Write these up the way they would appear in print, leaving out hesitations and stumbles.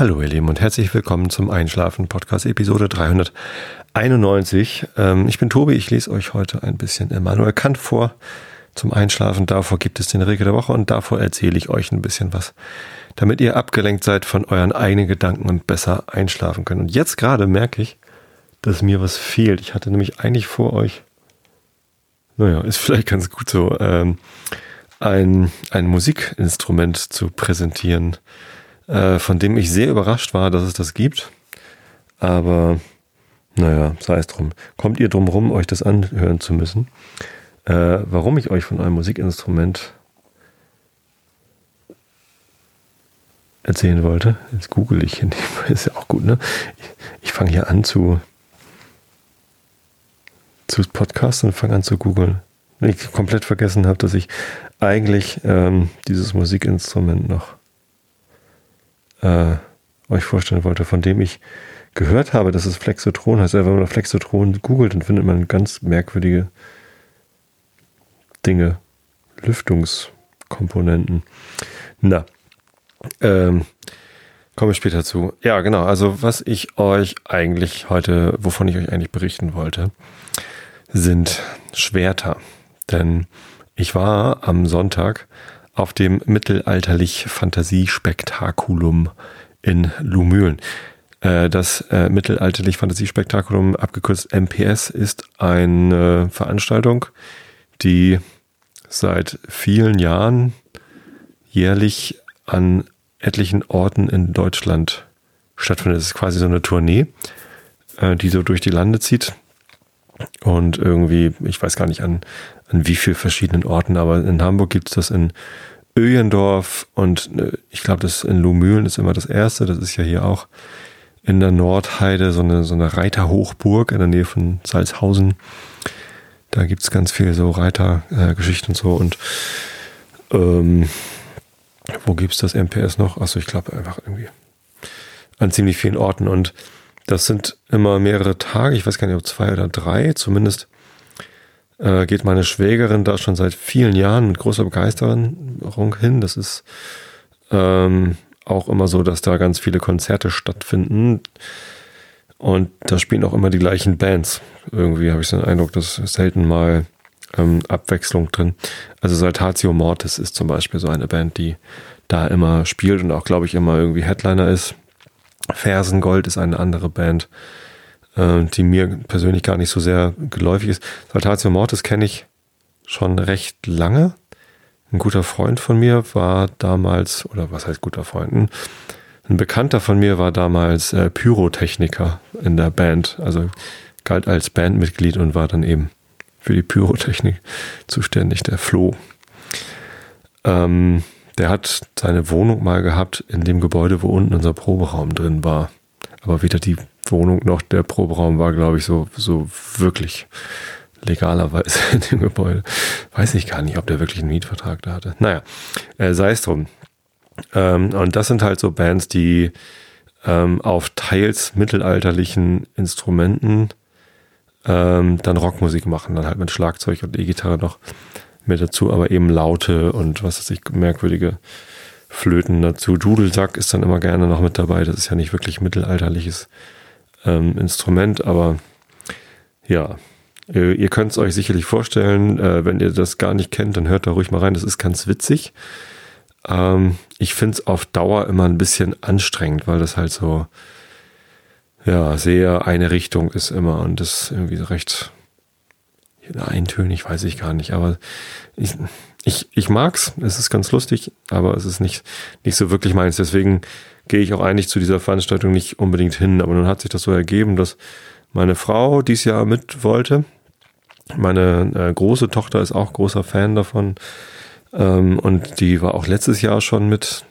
Hallo ihr Lieben und herzlich willkommen zum Einschlafen-Podcast Episode 391. Ich bin Tobi, ich lese euch heute ein bisschen Emanuel Kant vor zum Einschlafen. Davor gibt es den Rilke der Woche und davor erzähle ich euch ein bisschen was, damit ihr abgelenkt seid von euren eigenen Gedanken und besser einschlafen könnt. Und jetzt gerade merke ich, dass mir was fehlt. Ich hatte nämlich eigentlich vor euch, naja, ist vielleicht ganz gut so, ein Musikinstrument zu präsentieren, von dem ich sehr überrascht war, dass es das gibt. Aber naja, sei es drum. Kommt ihr drum rum, euch das anhören zu müssen? Warum ich euch von einem Musikinstrument erzählen wollte. Jetzt google ich. Ist ja auch gut, ne? Ich fange hier an zu podcasten und fange an zu googeln. Wenn ich komplett vergessen habe, dass ich eigentlich dieses Musikinstrument noch euch vorstellen wollte, von dem ich gehört habe, dass es Flexotron heißt. Wenn man Flexotron googelt, dann findet man ganz merkwürdige Dinge. Lüftungskomponenten. Na, komme ich später zu. Ja, genau. Also was ich euch eigentlich heute, wovon ich euch eigentlich berichten wollte, sind Schwerter. Denn ich war am Sonntag auf dem Mittelalterlich Phantasie Spectaculum in Luhmühlen. Das Mittelalterlich Phantasie Spectaculum, abgekürzt MPS, ist eine Veranstaltung, die seit vielen Jahren jährlich an etlichen Orten in Deutschland stattfindet. Es ist quasi so eine Tournee, die so durch die Lande zieht und irgendwie, ich weiß gar nicht an wie vielen verschiedenen Orten, aber in Hamburg gibt es das in Öjendorf und ich glaube, das in Luhmühlen ist immer das erste. Das ist ja hier auch in der Nordheide so eine Reiterhochburg in der Nähe von Salzhausen. Da gibt es ganz viel so Reitergeschichten und so und wo gibt es das MPS noch? Achso, ich glaube einfach irgendwie an ziemlich vielen Orten. Und das sind immer mehrere Tage, ich weiß gar nicht, ob 2 oder 3. Zumindest geht meine Schwägerin da schon seit vielen Jahren mit großer Begeisterung hin. Das ist auch immer so, dass da ganz viele Konzerte stattfinden. Und da spielen auch immer die gleichen Bands. Irgendwie habe ich so den Eindruck, dass selten mal Abwechslung drin. Also Saltatio Mortis ist zum Beispiel so eine Band, die da immer spielt und auch, glaube ich, immer irgendwie Headliner ist. Versengold ist eine andere Band, die mir persönlich gar nicht so sehr geläufig ist. Saltatio Mortis kenne ich schon recht lange. Ein guter Freund von mir war damals, oder was heißt guter Freund? Ein Bekannter von mir war damals Pyrotechniker in der Band. Also galt als Bandmitglied und war dann eben für die Pyrotechnik zuständig, der Flo. Der hat seine Wohnung mal gehabt in dem Gebäude, wo unten unser Proberaum drin war. Aber weder die Wohnung noch der Proberaum war, glaube ich, so wirklich legalerweise in dem Gebäude. Weiß ich gar nicht, ob der wirklich einen Mietvertrag da hatte. Naja, sei es drum. Und das sind halt so Bands, die auf teils mittelalterlichen Instrumenten dann Rockmusik machen, dann halt mit Schlagzeug und E-Gitarre noch mit dazu, aber eben Laute und was weiß ich, merkwürdige Flöten dazu. Dudelsack ist dann immer gerne noch mit dabei, das ist ja nicht wirklich mittelalterliches Instrument, aber ja, ihr könnt es euch sicherlich vorstellen, wenn ihr das gar nicht kennt, dann hört da ruhig mal rein, das ist ganz witzig. Ich finde es auf Dauer immer ein bisschen anstrengend, weil das halt so, ja, sehr eine Richtung ist immer und das irgendwie recht eintönig, weiß ich gar nicht, aber ich mag's, es ist ganz lustig, aber es ist nicht so wirklich meins, deswegen gehe ich auch eigentlich zu dieser Veranstaltung nicht unbedingt hin, aber nun hat sich das so ergeben, dass meine Frau dieses Jahr mit wollte, meine große Tochter ist auch großer Fan davon, und die war auch letztes Jahr schon mit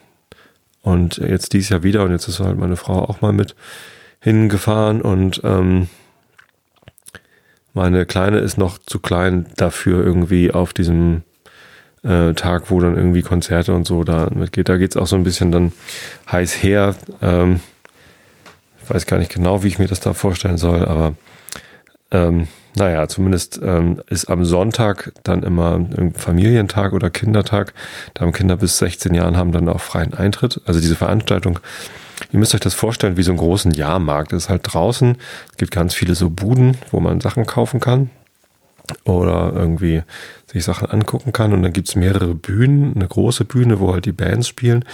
und jetzt dieses Jahr wieder und jetzt ist halt meine Frau auch mal mit hingefahren und meine Kleine ist noch zu klein dafür irgendwie auf diesem Tag, wo dann irgendwie Konzerte und so da mitgeht. Da geht's auch so ein bisschen dann heiß her. Ich weiß gar nicht genau, wie ich mir das da vorstellen soll, aber naja, zumindest ist am Sonntag dann immer Familientag oder Kindertag. Da haben Kinder bis 16 Jahren haben dann auch freien Eintritt. Also diese Veranstaltung Ihr müsst euch das vorstellen wie so einen großen Jahrmarkt. Das ist halt draußen, es gibt ganz viele so Buden, wo man Sachen kaufen kann oder irgendwie sich Sachen angucken kann. Und dann gibt es mehrere Bühnen, eine große Bühne, wo halt die Bands spielen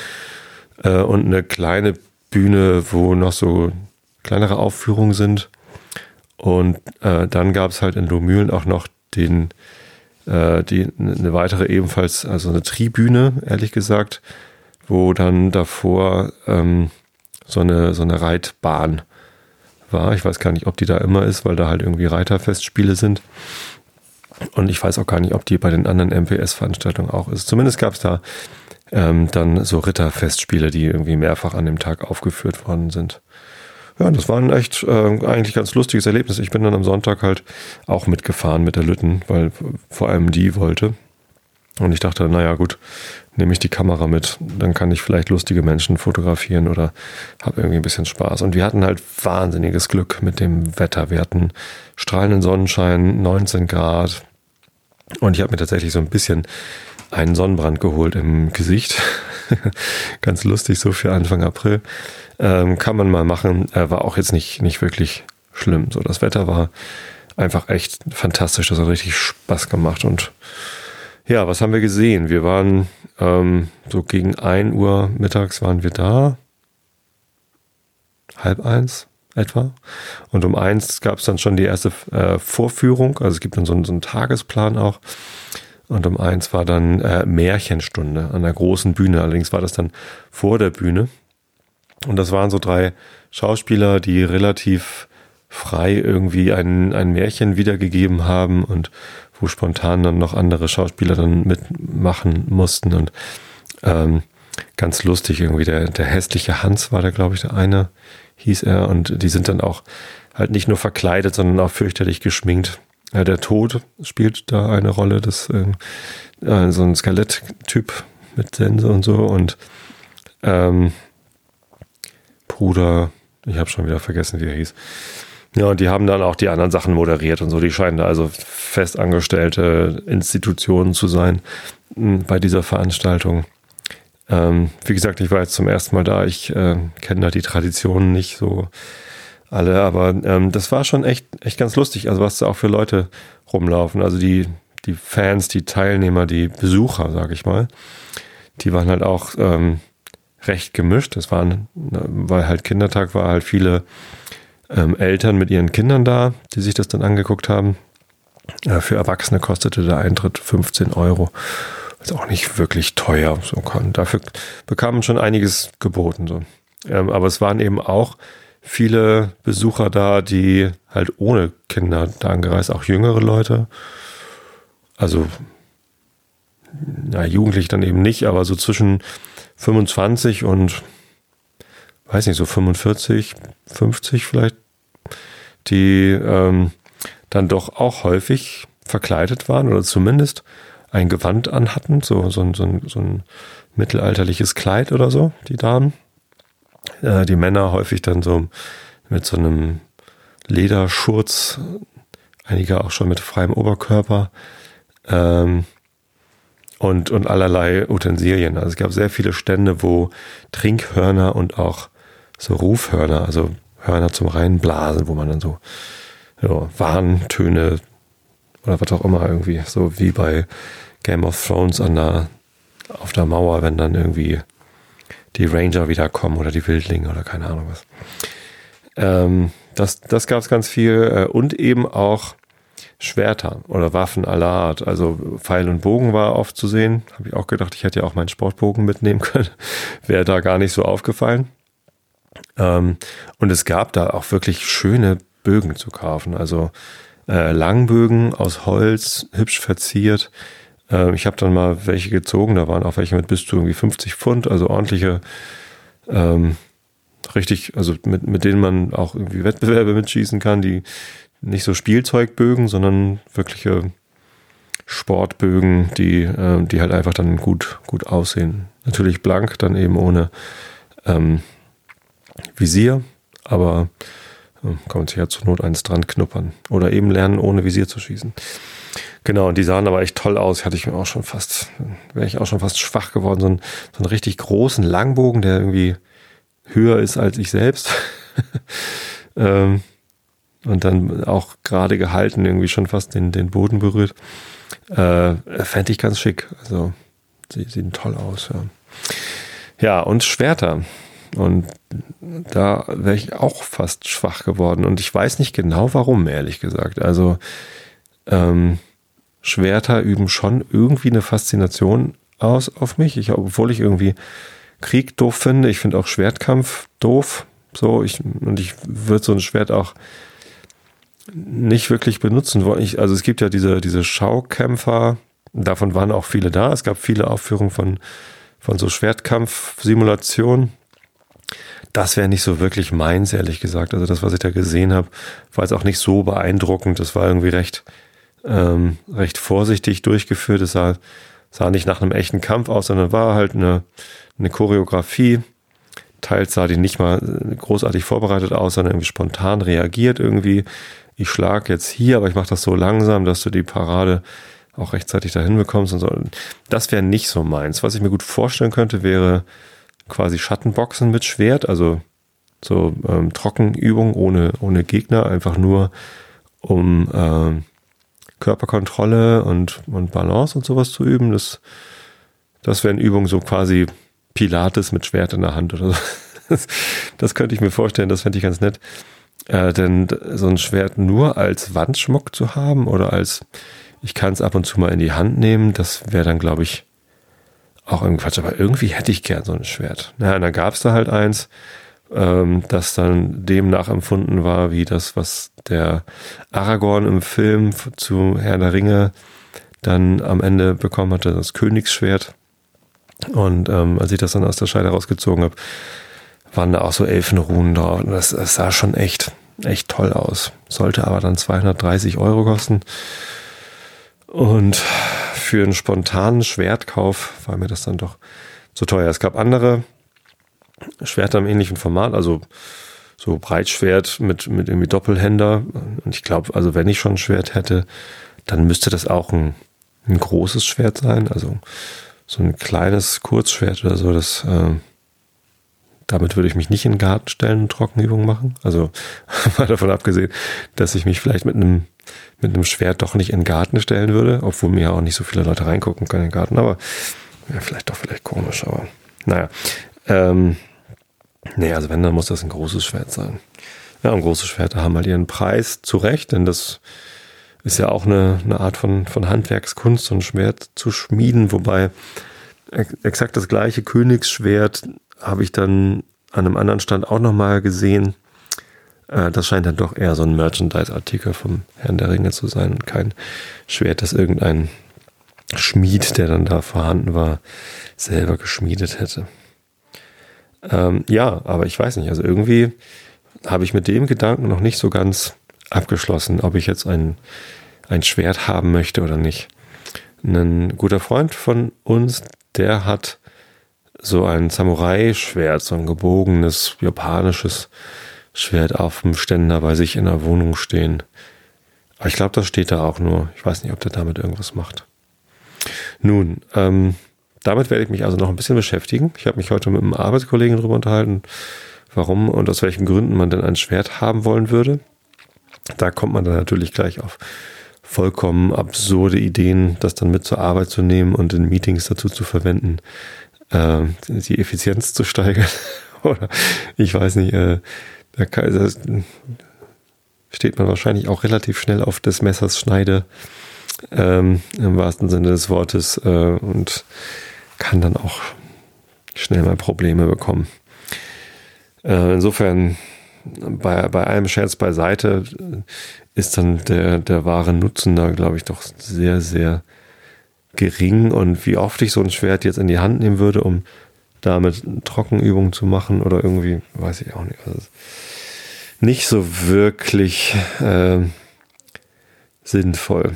und eine kleine Bühne, wo noch so kleinere Aufführungen sind. Und dann gab es halt in Luhmühlen auch noch eine weitere ebenfalls, also eine Tribüne, ehrlich gesagt, wo dann davor so eine Reitbahn war. Ich weiß gar nicht, ob die da immer ist, weil da halt irgendwie Reiterfestspiele sind. Und ich weiß auch gar nicht, ob die bei den anderen MPS-Veranstaltungen auch ist. Zumindest gab es da dann so Ritterfestspiele, die irgendwie mehrfach an dem Tag aufgeführt worden sind. Ja, das war ein echt eigentlich ganz lustiges Erlebnis. Ich bin dann am Sonntag halt auch mitgefahren mit der Lütten, weil vor allem die wollte. Und ich dachte, naja gut, nehme ich die Kamera mit, dann kann ich vielleicht lustige Menschen fotografieren oder habe irgendwie ein bisschen Spaß. Und wir hatten halt wahnsinniges Glück mit dem Wetter. Wir hatten strahlenden Sonnenschein, 19 Grad. Und ich habe mir tatsächlich so ein bisschen einen Sonnenbrand geholt im Gesicht. Ganz lustig, so für Anfang April. Kann man mal machen. War auch jetzt nicht wirklich schlimm. So, das Wetter war einfach echt fantastisch. Das hat richtig Spaß gemacht. Und ja, was haben wir gesehen? Wir waren so gegen 1 Uhr mittags waren wir da. 12:30 etwa. Und um 1 gab es dann schon die erste Vorführung. Also es gibt dann so einen Tagesplan auch. Und um 1 war dann Märchenstunde an der großen Bühne. Allerdings war das dann vor der Bühne. Und das waren so 3 Schauspieler, die relativ frei irgendwie ein Märchen wiedergegeben haben und wo spontan dann noch andere Schauspieler dann mitmachen mussten. Und ganz lustig irgendwie, der hässliche Hans war da, glaube ich, der eine, hieß er. Und die sind dann auch halt nicht nur verkleidet, sondern auch fürchterlich geschminkt. Ja, der Tod spielt da eine Rolle, das so ein Skeletttyp mit Sense und so und Bruder, ich habe schon wieder vergessen, wie er hieß. Ja, und die haben dann auch die anderen Sachen moderiert und so. Die scheinen da also festangestellte Institutionen zu sein bei dieser Veranstaltung. Wie gesagt, ich war jetzt zum ersten Mal da. Ich kenne da die Traditionen nicht so alle, aber das war schon echt ganz lustig, also was da auch für Leute rumlaufen, also die Fans, die Teilnehmer, die Besucher, sag ich mal, die waren halt auch recht gemischt, das waren, weil halt Kindertag war, halt viele Eltern mit ihren Kindern da, die sich das dann angeguckt haben. Für Erwachsene kostete der Eintritt 15 €, ist auch nicht wirklich teuer, so kann. Dafür bekamen schon einiges geboten, so. Aber es waren eben auch viele Besucher da, die halt ohne Kinder da angereist, auch jüngere Leute. Also, na, jugendlich dann eben nicht, aber so zwischen 25 und, weiß nicht, so 45, 50 vielleicht, die dann doch auch häufig verkleidet waren oder zumindest ein Gewand anhatten, so ein mittelalterliches Kleid oder so, die Damen. Die Männer häufig dann so mit so einem Lederschurz, einige auch schon mit freiem Oberkörper und allerlei Utensilien. Also es gab sehr viele Stände, wo Trinkhörner und auch so Rufhörner, also Hörner zum Reinblasen, wo man dann so Warntöne oder was auch immer irgendwie, so wie bei Game of Thrones auf der Mauer, wenn dann irgendwie die Ranger wiederkommen oder die Wildlinge oder keine Ahnung was. Das gab es ganz viel und eben auch Schwerter oder Waffen aller Art. Also Pfeil und Bogen war oft zu sehen. Habe ich auch gedacht, ich hätte ja auch meinen Sportbogen mitnehmen können. Wäre da gar nicht so aufgefallen. Und es gab da auch wirklich schöne Bögen zu kaufen. Also Langbögen aus Holz, hübsch verziert. Ich habe dann mal welche gezogen, da waren auch welche mit bis zu irgendwie 50 Pfund, also ordentliche, richtig, also mit denen man auch irgendwie Wettbewerbe mitschießen kann, die nicht so Spielzeugbögen, sondern wirkliche Sportbögen, die halt einfach dann gut aussehen. Natürlich blank, dann eben ohne Visier, aber kann man sich ja zur Not eins dran knuppern oder eben lernen, ohne Visier zu schießen. Genau, und die sahen aber echt toll aus. Wäre ich auch schon fast schwach geworden. So einen richtig großen Langbogen, der irgendwie höher ist als ich selbst. Und dann auch gerade gehalten, irgendwie schon fast den Boden berührt. Fände ich ganz schick. Also, sie sehen toll aus. Ja, ja, und Schwerter. Und da wäre ich auch fast schwach geworden. Und ich weiß nicht genau, warum, ehrlich gesagt. Also, Schwerter üben schon irgendwie eine Faszination aus auf mich. Obwohl ich irgendwie Krieg doof finde. Ich finde auch Schwertkampf doof. So, ich würde so ein Schwert auch nicht wirklich benutzen wollen. Also es gibt ja diese Schaukämpfer, davon waren auch viele da. Es gab viele Aufführungen von so Schwertkampf-Simulationen. Das wäre nicht so wirklich meins, ehrlich gesagt. Also das, was ich da gesehen habe, war jetzt auch nicht so beeindruckend. Das war irgendwie recht vorsichtig durchgeführt. Es sah nicht nach einem echten Kampf aus, sondern war halt eine Choreografie. Teils sah die nicht mal großartig vorbereitet aus, sondern irgendwie spontan reagiert irgendwie. Ich schlage jetzt hier, aber ich mache das so langsam, dass du die Parade auch rechtzeitig dahin bekommst und so. Das wäre nicht so meins. Was ich mir gut vorstellen könnte, wäre quasi Schattenboxen mit Schwert, also so Trockenübung ohne Gegner, einfach nur um Körperkontrolle und Balance und sowas zu üben. Das wären Übungen so quasi Pilates mit Schwert in der Hand oder so. Das könnte ich mir vorstellen, das fände ich ganz nett. Denn so ein Schwert nur als Wandschmuck zu haben oder als, ich kann es ab und zu mal in die Hand nehmen, das wäre dann, glaube ich, auch irgendwie Quatsch. Aber irgendwie hätte ich gern so ein Schwert. Naja, und dann gab es da halt eins, das dann dem nachempfunden war, wie das, was der Aragorn im Film zu Herr der Ringe dann am Ende bekommen hatte, das Königsschwert. Und als ich das dann aus der Scheide rausgezogen habe, waren da auch so Elfenrunen drauf. Und das sah schon echt toll aus. Sollte aber dann 230 € kosten. Und für einen spontanen Schwertkauf war mir das dann doch zu teuer. Es gab andere Schwerter im ähnlichen Format, also so Breitschwert mit irgendwie Doppelhänder. Und ich glaube, also wenn ich schon ein Schwert hätte, dann müsste das auch ein großes Schwert sein. Also so ein kleines Kurzschwert oder so, damit würde ich mich nicht in den Garten stellen und Trockenübungen machen. Also mal davon abgesehen, dass ich mich vielleicht mit einem Schwert doch nicht in den Garten stellen würde, obwohl mir ja auch nicht so viele Leute reingucken können in den Garten, aber wäre vielleicht komisch, aber naja. Nee, also wenn, dann muss das ein großes Schwert sein. Ja, und große Schwerter haben halt ihren Preis, zu Recht, denn das ist ja auch eine Art von Handwerkskunst, so ein Schwert zu schmieden, wobei exakt das gleiche Königsschwert habe ich dann an einem anderen Stand auch nochmal gesehen. Das scheint dann doch eher so ein Merchandise-Artikel vom Herrn der Ringe zu sein und kein Schwert, das irgendein Schmied, der dann da vorhanden war, selber geschmiedet hätte. Ja, aber ich weiß nicht, also irgendwie habe ich mit dem Gedanken noch nicht so ganz abgeschlossen, ob ich jetzt ein Schwert haben möchte oder nicht. Ein guter Freund von uns, der hat so ein Samurai-Schwert, so ein gebogenes japanisches Schwert auf dem Ständer bei sich in der Wohnung stehen. Aber ich glaube, das steht da auch nur. Ich weiß nicht, ob der damit irgendwas macht. Nun, damit werde ich mich also noch ein bisschen beschäftigen. Ich habe mich heute mit einem Arbeitskollegen darüber unterhalten, warum und aus welchen Gründen man denn ein Schwert haben wollen würde. Da kommt man dann natürlich gleich auf vollkommen absurde Ideen, das dann mit zur Arbeit zu nehmen und in Meetings dazu zu verwenden, die Effizienz zu steigern. Oder ich weiß nicht, da steht man wahrscheinlich auch relativ schnell auf des Messers Schneide, im wahrsten Sinne des Wortes, und kann dann auch schnell mal Probleme bekommen. Insofern, bei einem Scherz beiseite, ist dann der wahre Nutzen da, glaube ich, doch sehr, sehr gering. Und wie oft ich so ein Schwert jetzt in die Hand nehmen würde, um damit Trockenübungen zu machen oder irgendwie, weiß ich auch nicht. Also nicht so wirklich sinnvoll.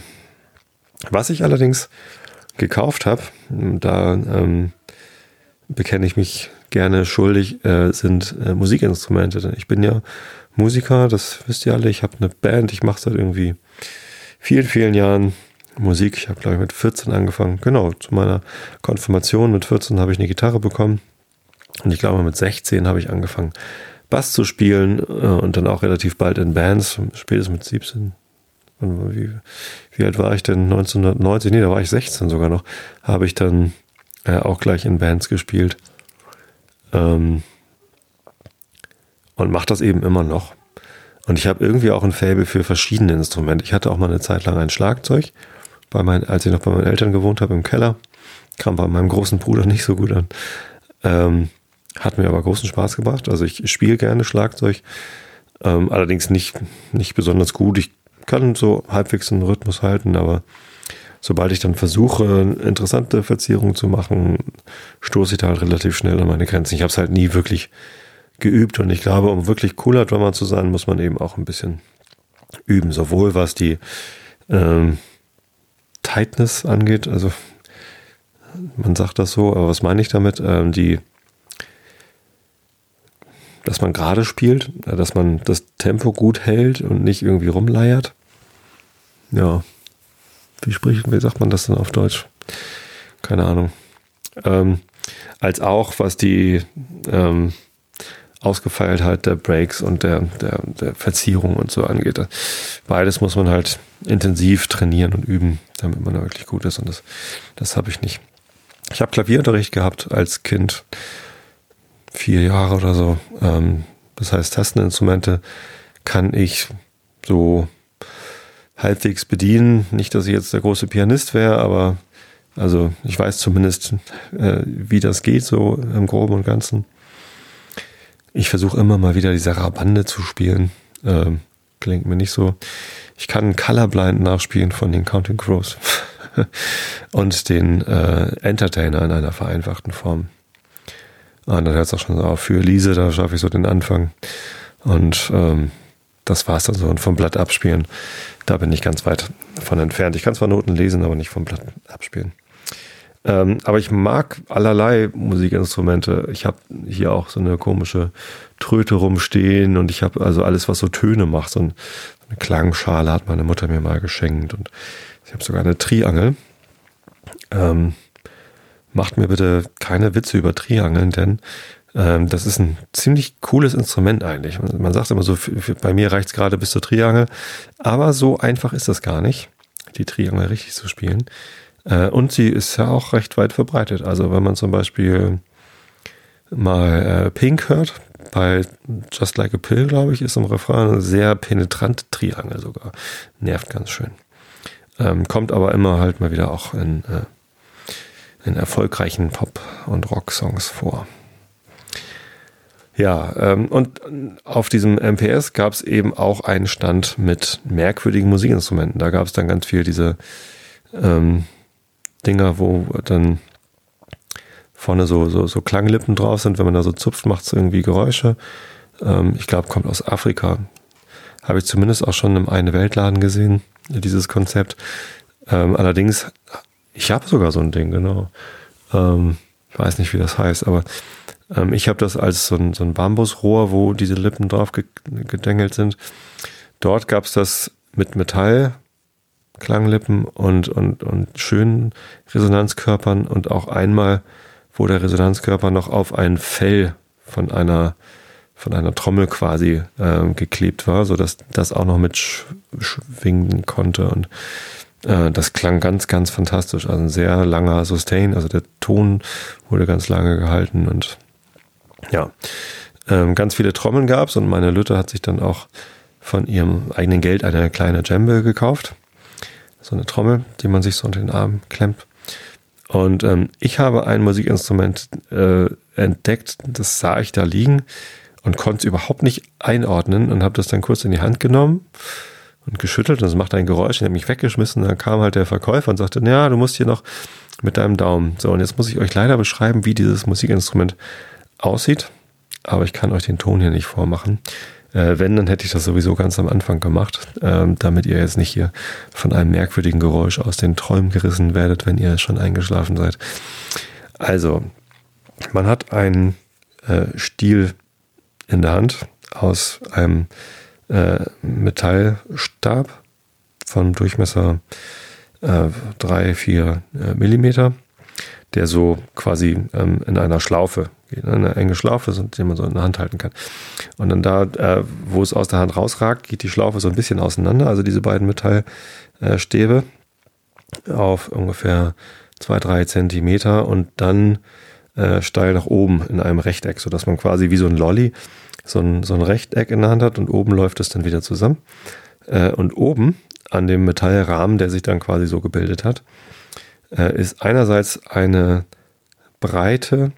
Was ich allerdings gekauft habe, da bekenne ich mich gerne schuldig, sind Musikinstrumente. Ich bin ja Musiker, das wisst ihr alle. Ich habe eine Band, ich mache seit irgendwie vielen, vielen Jahren Musik. Ich habe, glaube ich, mit 14 angefangen. Genau, zu meiner Konfirmation mit 14 habe ich eine Gitarre bekommen Und ich glaube, mit 16 habe ich angefangen, Bass zu spielen und dann auch relativ bald in Bands, spätestens mit 17. Und wie alt war ich denn? 1990? Nee, da war ich 16 sogar noch. Habe ich dann auch gleich in Bands gespielt. Und mache das eben immer noch. Und ich habe irgendwie auch ein Faible für verschiedene Instrumente. Ich hatte auch mal eine Zeit lang ein Schlagzeug, als ich noch bei meinen Eltern gewohnt habe im Keller. Kam bei meinem großen Bruder nicht so gut an. Hat mir aber großen Spaß gebracht. Also ich spiele gerne Schlagzeug, allerdings nicht besonders gut. Ich kann so halbwegs einen Rhythmus halten, aber sobald ich dann versuche, interessante Verzierungen zu machen, stoße ich da halt relativ schnell an meine Grenzen. Ich habe es halt nie wirklich geübt und ich glaube, um wirklich cooler Drummer zu sein, muss man eben auch ein bisschen üben. Sowohl was die Tightness angeht, also man sagt das so, aber was meine ich damit? Dass man gerade spielt, dass man das Tempo gut hält und nicht irgendwie rumleiert. Ja, wie sagt man das denn auf Deutsch? Keine Ahnung. Als auch, was die Ausgefeiltheit der Breaks und der Verzierung und so angeht. Beides muss man halt intensiv trainieren und üben, damit man da wirklich gut ist. Und das habe ich nicht. Ich habe Klavierunterricht gehabt als Kind, 4 Jahre oder so. Das heißt, Tasteninstrumente kann ich so halbwegs bedienen. Nicht, dass ich jetzt der große Pianist wäre, aber also ich weiß zumindest, wie das geht, so im Groben und Ganzen. Ich versuche immer mal wieder die Sarabande zu spielen. Klingt mir nicht so. Ich kann Colorblind nachspielen von den Counting Crows und den Entertainer in einer vereinfachten Form. Und dann hört es auch schon so auf. Für Elise, da schaffe ich so den Anfang. Und das war's dann so. Und vom Blatt abspielen, da bin ich ganz weit von entfernt. Ich kann zwar Noten lesen, aber nicht vom Blatt abspielen. Aber ich mag allerlei Musikinstrumente. Ich habe hier auch so eine komische Tröte rumstehen und ich habe also alles, was so Töne macht. So eine Klangschale hat meine Mutter mir mal geschenkt. Und ich habe sogar eine Triangel. Macht mir bitte keine Witze über Triangeln, denn das ist ein ziemlich cooles Instrument eigentlich. Man sagt immer so, bei mir reicht es gerade bis zur Triangel, aber so einfach ist das gar nicht, die Triangel richtig zu spielen. Und sie ist ja auch recht weit verbreitet. Also wenn man zum Beispiel mal Pink hört, bei Just Like a Pill, glaube ich, ist im Refrain eine sehr penetrante Triangel sogar. Nervt ganz schön. Kommt aber immer halt mal wieder auch in erfolgreichen Pop- und Rock-Songs vor. Ja, und auf diesem MPS gab es eben auch einen Stand mit merkwürdigen Musikinstrumenten. Da gab es dann ganz viel diese Dinger, wo dann vorne so Klanglippen drauf sind. Wenn man da so zupft, macht es irgendwie Geräusche. Ich glaube, kommt aus Afrika. Habe ich zumindest auch schon im Eine-Welt-Laden gesehen, dieses Konzept. Allerdings... Ich habe sogar so ein Ding, genau. Ich weiß nicht, wie das heißt, aber ich habe das als so ein Bambusrohr, wo diese Lippen drauf gedengelt sind. Dort gab es das mit Metall, Klanglippen und schönen Resonanzkörpern und auch einmal, wo der Resonanzkörper noch auf ein Fell von einer Trommel quasi geklebt war, sodass das auch noch mit schwingen konnte und das klang ganz, ganz fantastisch. Also ein sehr langer Sustain, also der Ton wurde ganz lange gehalten und ja, ganz viele Trommeln gab's und meine Lütte hat sich dann auch von ihrem eigenen Geld eine kleine Djembe gekauft. So eine Trommel, die man sich so unter den Arm klemmt. Und ich habe ein Musikinstrument entdeckt, das sah ich da liegen und konnte es überhaupt nicht einordnen und habe das dann kurz in die Hand genommen und geschüttelt und es macht ein Geräusch. Ich habe mich weggeschmissen. Dann kam halt der Verkäufer und sagte, ja, du musst hier noch mit deinem Daumen. So, und jetzt muss ich euch leider beschreiben, wie dieses Musikinstrument aussieht. Aber ich kann euch den Ton hier nicht vormachen. Wenn, dann hätte ich das sowieso ganz am Anfang gemacht, damit ihr jetzt nicht hier von einem merkwürdigen Geräusch aus den Träumen gerissen werdet, wenn ihr schon eingeschlafen seid. Also, man hat einen Stiel in der Hand aus einem Metallstab von Durchmesser 3-4 Millimeter, der so quasi in einer Schlaufe eine enge Schlaufe, die man so in der Hand halten kann. Und dann da, wo es aus der Hand rausragt, geht die Schlaufe so ein bisschen auseinander. Also diese beiden Metallstäbe auf ungefähr 2-3 Zentimeter und dann steil nach oben in einem Rechteck, sodass man quasi wie so ein Lolli so ein Rechteck in der Hand hat und oben läuft es dann wieder zusammen. Und oben an dem Metallrahmen, der sich dann quasi so gebildet hat, ist einerseits eine breite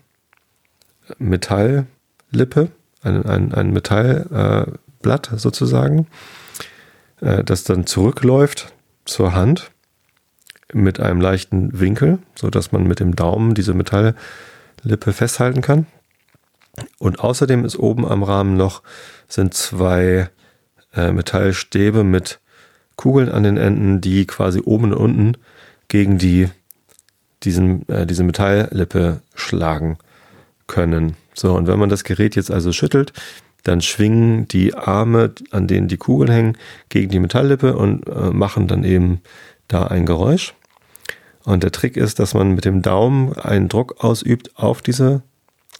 Metalllippe, ein Metallblatt sozusagen, das dann zurückläuft zur Hand mit einem leichten Winkel, sodass man mit dem Daumen diese Metalllippe festhalten kann. Und außerdem ist oben am Rahmen sind zwei Metallstäbe mit Kugeln an den Enden, die quasi oben und unten gegen diese Metalllippe schlagen können. So, und wenn man das Gerät jetzt also schüttelt, dann schwingen die Arme, an denen die Kugeln hängen, gegen die Metalllippe und machen dann eben da ein Geräusch. Und der Trick ist, dass man mit dem Daumen einen Druck ausübt auf diese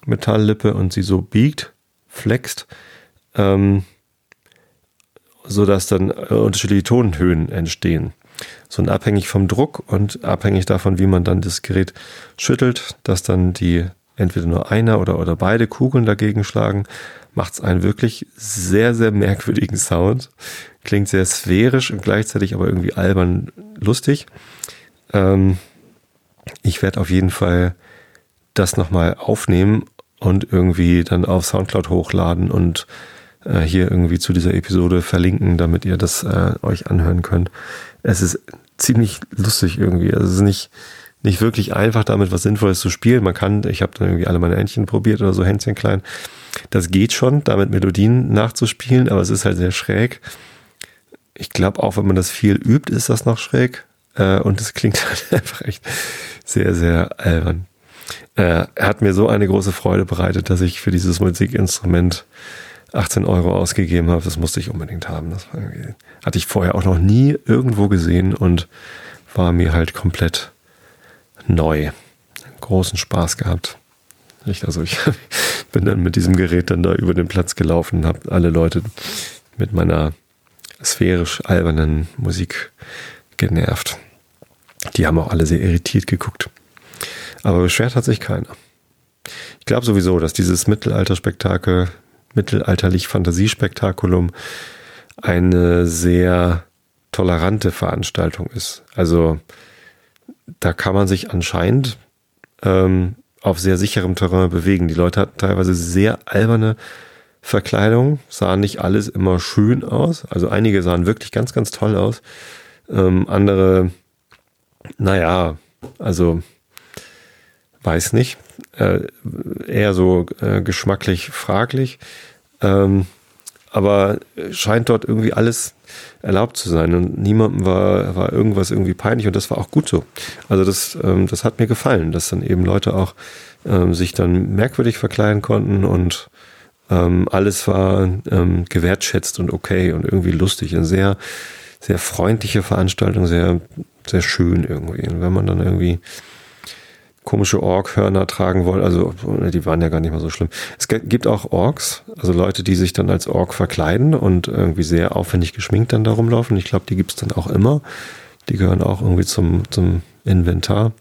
Metalllippe und sie so biegt, flext, sodass dann unterschiedliche Tonhöhen entstehen. So, und abhängig vom Druck und abhängig davon, wie man dann das Gerät schüttelt, dass dann die entweder nur einer oder beide Kugeln dagegen schlagen, macht es einen wirklich sehr, sehr merkwürdigen Sound. Klingt sehr sphärisch und gleichzeitig aber irgendwie albern lustig. Ich werde auf jeden Fall das nochmal aufnehmen und irgendwie dann auf Soundcloud hochladen und hier irgendwie zu dieser Episode verlinken, damit ihr das euch anhören könnt. Es ist ziemlich lustig irgendwie. Also es ist nicht wirklich einfach, damit was Sinnvolles zu spielen. Ich habe dann irgendwie alle meine Händchen probiert oder so, Händchen klein. Das geht schon, damit Melodien nachzuspielen, aber es ist halt sehr schräg. Ich glaube, auch wenn man das viel übt, ist das noch schräg. Und es klingt halt einfach echt sehr, sehr albern. Hat mir so eine große Freude bereitet, dass ich für dieses Musikinstrument 18 €, ausgegeben habe. Das musste ich unbedingt haben. Das hatte ich vorher auch noch nie irgendwo gesehen und war mir halt komplett neu. Großen Spaß gehabt. Ich bin dann mit diesem Gerät dann da über den Platz gelaufen und habe alle Leute mit meiner sphärisch albernen Musik genervt. Die haben auch alle sehr irritiert geguckt. Aber beschwert hat sich keiner. Ich glaube sowieso, dass dieses Mittelalterlich Phantasie Spectaculum eine sehr tolerante Veranstaltung ist. Also da kann man sich anscheinend auf sehr sicherem Terrain bewegen. Die Leute hatten teilweise sehr alberne Verkleidung, sahen nicht alles immer schön aus. Also einige sahen wirklich ganz, ganz toll aus. Andere, weiß nicht, eher so geschmacklich fraglich, aber scheint dort irgendwie alles erlaubt zu sein und niemandem war irgendwas irgendwie peinlich und das war auch gut so. Also das hat mir gefallen, dass dann eben Leute auch sich dann merkwürdig verkleiden konnten und alles war gewertschätzt und okay und irgendwie lustig. Eine sehr, sehr freundliche Veranstaltung, sehr, sehr schön irgendwie. Und wenn man dann irgendwie komische Ork-Hörner tragen wollen, also die waren ja gar nicht mal so schlimm. Es gibt auch Orks, also Leute, die sich dann als Ork verkleiden und irgendwie sehr aufwendig geschminkt dann da rumlaufen. Ich glaube, die gibt es dann auch immer. Die gehören auch irgendwie zum Inventar.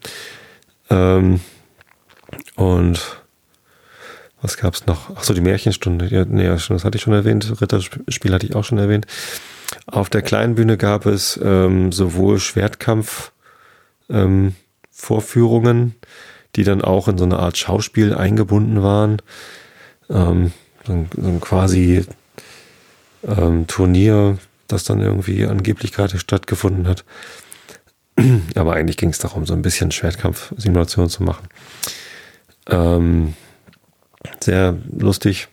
Und was gab es noch? Achso, die Märchenstunde. Das hatte ich schon erwähnt. Ritterspiel hatte ich auch schon erwähnt. Auf der kleinen Bühne gab es sowohl Schwertkampf, Vorführungen, die dann auch in so eine Art Schauspiel eingebunden waren. So ein quasi Turnier, das dann irgendwie angeblich gerade stattgefunden hat. Aber eigentlich ging es darum, so ein bisschen Schwertkampfsimulation zu machen. Sehr lustig.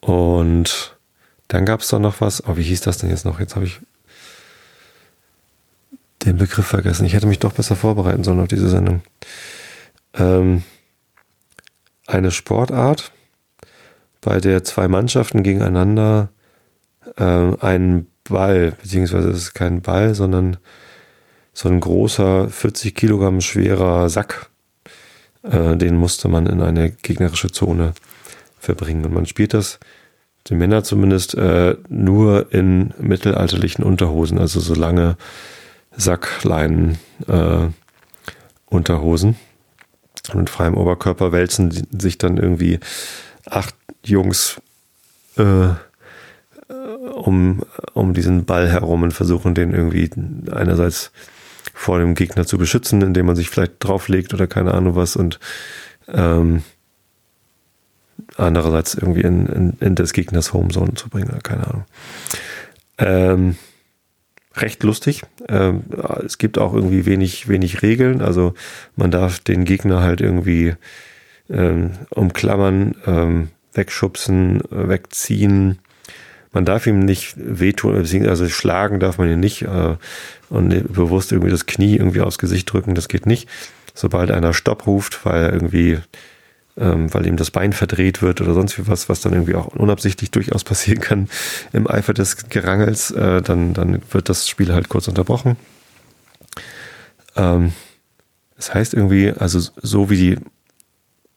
Und dann gab es da noch was. Oh, wie hieß das denn jetzt noch? Jetzt habe ich den Begriff vergessen. Ich hätte mich doch besser vorbereiten sollen auf diese Sendung. Eine Sportart, bei der zwei Mannschaften gegeneinander einen Ball, beziehungsweise es ist kein Ball, sondern so ein großer 40 Kilogramm schwerer Sack Den musste man in eine gegnerische Zone verbringen. Und man spielt das, die Männer zumindest, nur in mittelalterlichen Unterhosen, also so lange Sackleinen-Unterhosen. Mit freiem Oberkörper wälzen sich dann irgendwie 8 Jungs um diesen Ball herum und versuchen, den irgendwie einerseits vor dem Gegner zu beschützen, indem man sich vielleicht drauflegt oder keine Ahnung was, und andererseits irgendwie in des Gegners Homezone zu bringen oder keine Ahnung. Recht lustig. Es gibt auch irgendwie wenig Regeln. Also man darf den Gegner halt irgendwie umklammern, wegschubsen, wegziehen. Man darf ihm nicht wehtun, also schlagen darf man ihn nicht und bewusst irgendwie das Knie irgendwie aufs Gesicht drücken, das geht nicht. Sobald einer Stopp ruft, weil er irgendwie, weil ihm das Bein verdreht wird oder sonst wie was dann irgendwie auch unabsichtlich durchaus passieren kann im Eifer des Gerangels, dann wird das Spiel halt kurz unterbrochen. Das heißt irgendwie, also so wie die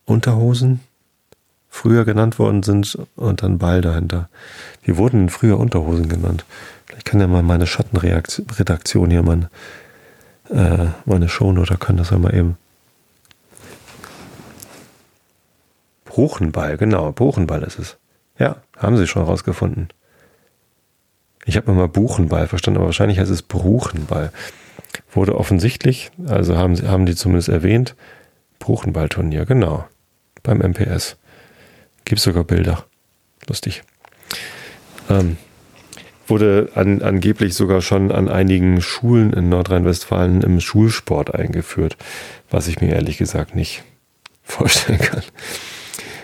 Unterhosen früher genannt worden sind und dann Ball dahinter. Die wurden früher Unterhosen genannt. Vielleicht kann ja mal meine Schattenredaktion hier meine Shownoter kann das ja mal eben. Bauchenball, genau, Bauchenball ist es. Ja, haben sie schon rausgefunden. Ich habe immer Bauchenball verstanden, aber wahrscheinlich heißt es Bauchenball. Wurde offensichtlich, also haben die zumindest erwähnt, Bauchenballturnier, genau, beim MPS. Gibt sogar Bilder. Lustig. Wurde angeblich sogar schon an einigen Schulen in Nordrhein-Westfalen im Schulsport eingeführt, was ich mir ehrlich gesagt nicht vorstellen kann.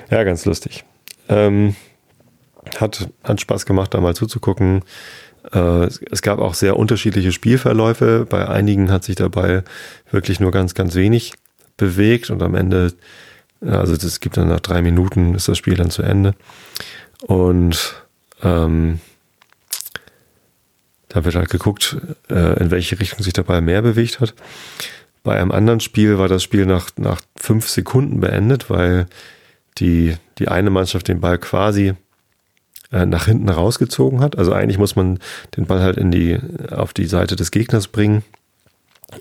Ja, ganz lustig. Hat Spaß gemacht, da mal zuzugucken. Es gab auch sehr unterschiedliche Spielverläufe. Bei einigen hat sich dabei wirklich nur ganz, ganz wenig bewegt und am Ende... Also das gibt dann nach 3 Minuten ist das Spiel dann zu Ende. Und da wird halt geguckt, in welche Richtung sich der Ball mehr bewegt hat. Bei einem anderen Spiel war das Spiel nach 5 Sekunden beendet, weil die eine Mannschaft den Ball quasi nach hinten rausgezogen hat. Also eigentlich muss man den Ball halt auf die Seite des Gegners bringen.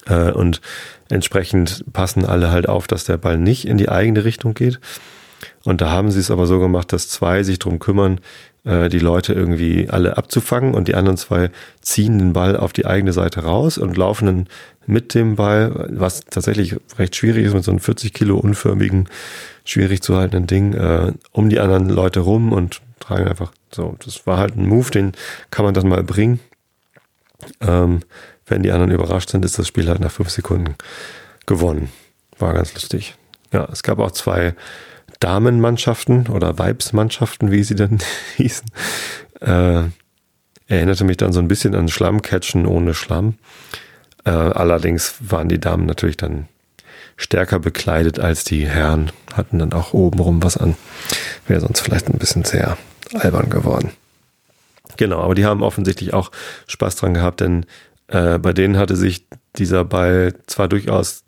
Und entsprechend passen alle halt auf, dass der Ball nicht in die eigene Richtung geht. Und da haben sie es aber so gemacht, dass 2 sich drum kümmern, die Leute irgendwie alle abzufangen, und die anderen 2 ziehen den Ball auf die eigene Seite raus und laufen dann mit dem Ball, was tatsächlich recht schwierig ist mit so einem 40 Kilo unförmigen, schwierig zu haltenden Ding, um die anderen Leute rum und tragen einfach so. Das war halt ein Move, den kann man dann mal bringen. Wenn die anderen überrascht sind, ist das Spiel halt nach 5 Sekunden gewonnen. War ganz lustig. Ja, es gab auch 2 Damenmannschaften oder Weibsmannschaften, wie sie dann hießen. Erinnerte mich dann so ein bisschen an Schlammcatchen ohne Schlamm. Allerdings waren die Damen natürlich dann stärker bekleidet als die Herren, hatten dann auch obenrum was an. Wäre sonst vielleicht ein bisschen sehr albern geworden. Genau, aber die haben offensichtlich auch Spaß dran gehabt, denn bei denen hatte sich dieser Ball zwar durchaus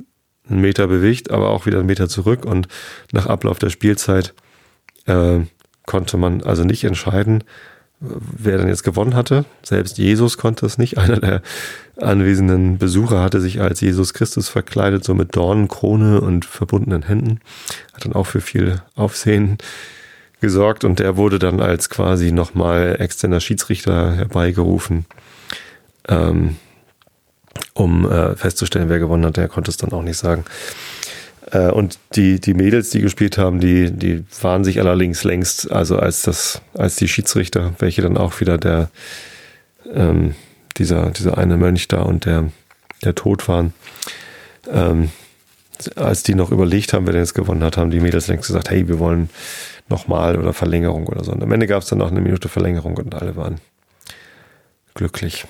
1 Meter bewegt, aber auch wieder 1 Meter zurück, und nach Ablauf der Spielzeit konnte man also nicht entscheiden, wer denn jetzt gewonnen hatte. Selbst Jesus konnte es nicht. Einer der anwesenden Besucher hatte sich als Jesus Christus verkleidet, so mit Dornenkrone und verbundenen Händen. Hat dann auch für viel Aufsehen gesorgt, und der wurde dann als quasi nochmal externer Schiedsrichter herbeigerufen, um festzustellen, wer gewonnen hat. Der konnte es dann auch nicht sagen. Und die Mädels, die gespielt haben, die waren sich allerdings längst, also als die Schiedsrichter, welche dann auch wieder dieser eine Mönch da und der tot waren, als die noch überlegt haben, wer denn jetzt gewonnen hat, haben die Mädels längst gesagt, hey, wir wollen nochmal oder Verlängerung oder so. Und am Ende gab es dann noch 1 Minute Verlängerung und alle waren glücklich.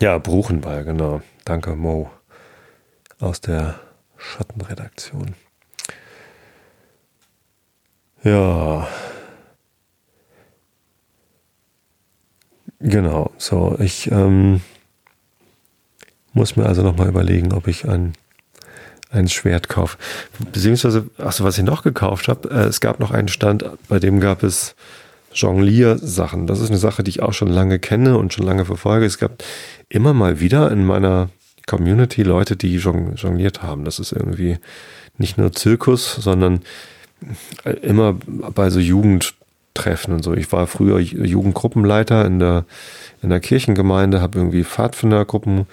Ja, Bauchenball, genau. Danke, Mo. Aus der Schattenredaktion. Ja. Genau, so. Ich muss mir also nochmal überlegen, ob ich einen Schwertkauf. Beziehungsweise, achso, was ich noch gekauft habe, es gab noch einen Stand, bei dem gab es Jonglier-Sachen. Das ist eine Sache, die ich auch schon lange kenne und schon lange verfolge. Es gab immer mal wieder in meiner Community Leute, die jongliert haben. Das ist irgendwie nicht nur Zirkus, sondern immer bei so Jugendtreffen und so. Ich war früher Jugendgruppenleiter in der Kirchengemeinde, habe irgendwie Pfadfindergruppen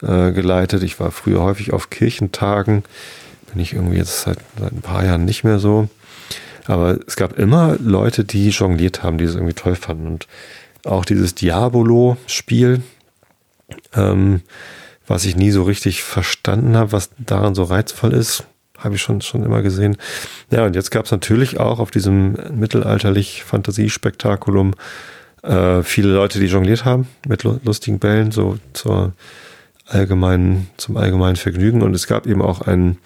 geleitet. Ich war früher häufig auf Kirchentagen. Bin ich irgendwie jetzt seit ein paar Jahren nicht mehr so. Aber es gab immer Leute, die jongliert haben, die es irgendwie toll fanden. Und auch dieses Diabolo-Spiel, was ich nie so richtig verstanden habe, was daran so reizvoll ist, habe ich schon immer gesehen. Ja, und jetzt gab es natürlich auch auf diesem mittelalterlich Phantasie Spectaculum viele Leute, die jongliert haben mit lustigen Bällen, so zum allgemeinen Vergnügen. Und es gab eben auch einen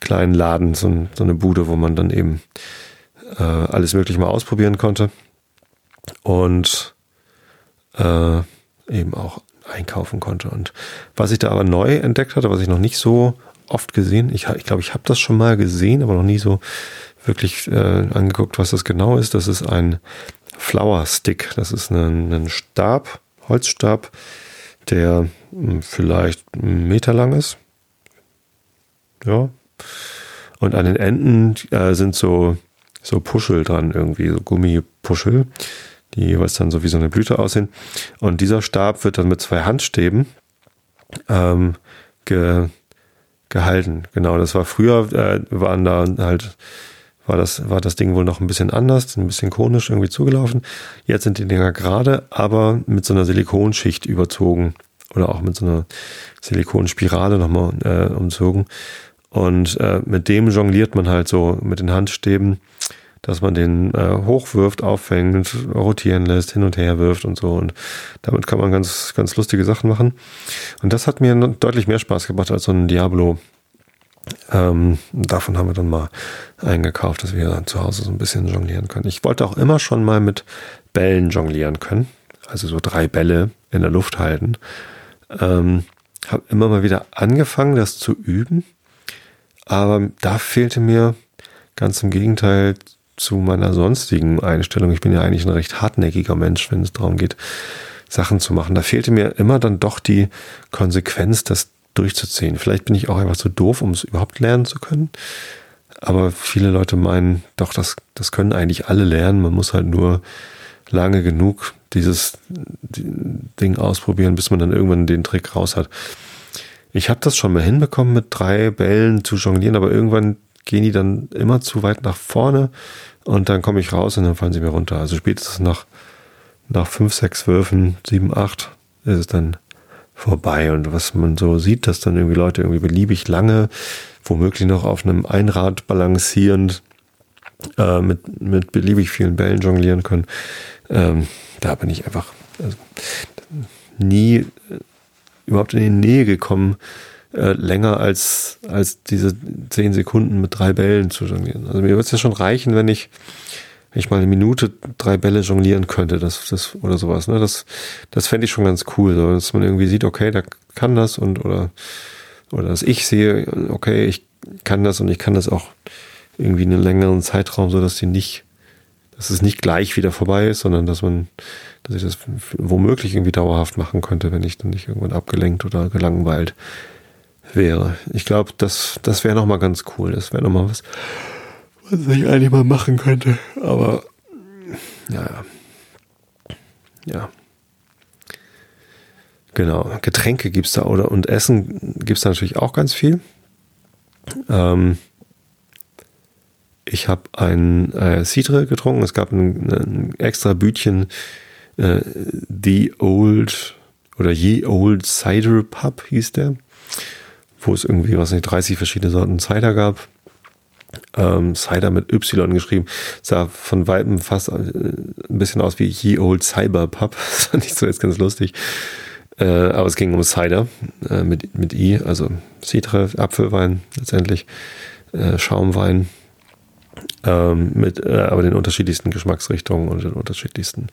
kleinen Laden, so eine Bude, wo man dann eben alles Mögliche mal ausprobieren konnte und eben auch einkaufen konnte. Und was ich da aber neu entdeckt hatte, was ich noch nicht so oft gesehen, ich glaube, ich habe das schon mal gesehen, aber noch nie so wirklich angeguckt, was das genau ist. Das ist ein Flower Stick. Das ist ein Stab, Holzstab, der vielleicht 1 Meter lang ist. Ja. Und an den Enden sind so Puschel dran irgendwie, so Gummipuschel, die jeweils dann so wie so eine Blüte aussehen. Und dieser Stab wird dann mit 2 Handstäben gehalten. Genau, das war früher, war das Ding wohl noch ein bisschen anders, ein bisschen konisch irgendwie zugelaufen. Jetzt sind die Dinger gerade, aber mit so einer Silikonschicht überzogen oder auch mit so einer Silikonspirale nochmal umzogen. Und mit dem jongliert man halt so mit den Handstäben, dass man den hochwirft, auffängt, rotieren lässt, hin und her wirft und so. Und damit kann man ganz, ganz lustige Sachen machen. Und das hat mir deutlich mehr Spaß gemacht als so ein Diablo. Davon haben wir dann mal eingekauft, dass wir zu Hause so ein bisschen jonglieren können. Ich wollte auch immer schon mal mit Bällen jonglieren können. Also so 3 Bälle in der Luft halten. Habe immer mal wieder angefangen, das zu üben. Aber da fehlte mir ganz im Gegenteil zu meiner sonstigen Einstellung. Ich bin ja eigentlich ein recht hartnäckiger Mensch, wenn es darum geht, Sachen zu machen. Da fehlte mir immer dann doch die Konsequenz, das durchzuziehen. Vielleicht bin ich auch einfach zu doof, um es überhaupt lernen zu können. Aber viele Leute meinen, doch, das können eigentlich alle lernen. Man muss halt nur lange genug dieses Ding ausprobieren, bis man dann irgendwann den Trick raus hat. Ich habe das schon mal hinbekommen, mit 3 Bällen zu jonglieren, aber irgendwann gehen die dann immer zu weit nach vorne und dann komme ich raus und dann fallen sie mir runter. Also spätestens nach 5, 6 Würfen, 7, 8 ist es dann vorbei. Und was man so sieht, dass dann irgendwie Leute irgendwie beliebig lange, womöglich noch auf einem Einrad balancierend, mit beliebig vielen Bällen jonglieren können, da bin ich einfach nie überhaupt in die Nähe gekommen, länger als diese 10 Sekunden mit 3 Bällen zu jonglieren. Also mir würde es ja schon reichen, wenn ich mal eine Minute 3 Bälle jonglieren könnte, das oder sowas. Ne? Das fände ich schon ganz cool, so, dass man irgendwie sieht, okay, da kann das und oder dass ich sehe, okay, ich kann das und ich kann das auch irgendwie einen längeren Zeitraum, so dass es nicht gleich wieder vorbei ist, sondern dass ich das womöglich irgendwie dauerhaft machen könnte, wenn ich dann nicht irgendwann abgelenkt oder gelangweilt wäre. Ich glaube, das wäre nochmal ganz cool. Das wäre nochmal was ich eigentlich mal machen könnte. Aber, ja. Genau. Getränke gibt's da und Essen gibt's da natürlich auch ganz viel. Ich habe ein Cidre getrunken. Es gab ein extra Bütchen Ye Old Cider Pub hieß der, wo es irgendwie, 30 verschiedene Sorten Cider gab. Cider mit Y geschrieben. Sah von Weitem fast ein bisschen aus wie Ye Old Cider Pub. Das fand ich so jetzt ganz lustig. Aber es ging um Cider mit I, also Cidre, Apfelwein letztendlich, Schaumwein, aber den unterschiedlichsten Geschmacksrichtungen und den unterschiedlichsten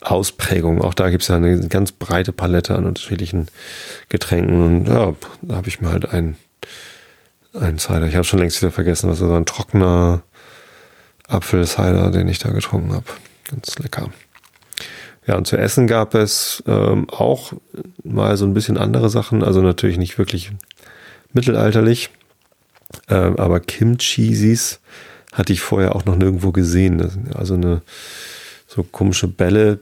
Ausprägungen. Auch da gibt es ja eine ganz breite Palette an unterschiedlichen Getränken. Und ja, da habe ich mir halt ein ein Cider. Ich habe schon längst wieder vergessen, was das war. Ein trockener Apfelcider, den ich da getrunken habe. Ganz lecker. Ja, und zu essen gab es auch mal so ein bisschen andere Sachen. Also natürlich nicht wirklich mittelalterlich. Aber Kimchi hatte ich vorher auch noch nirgendwo gesehen. Also eine so komische Bälle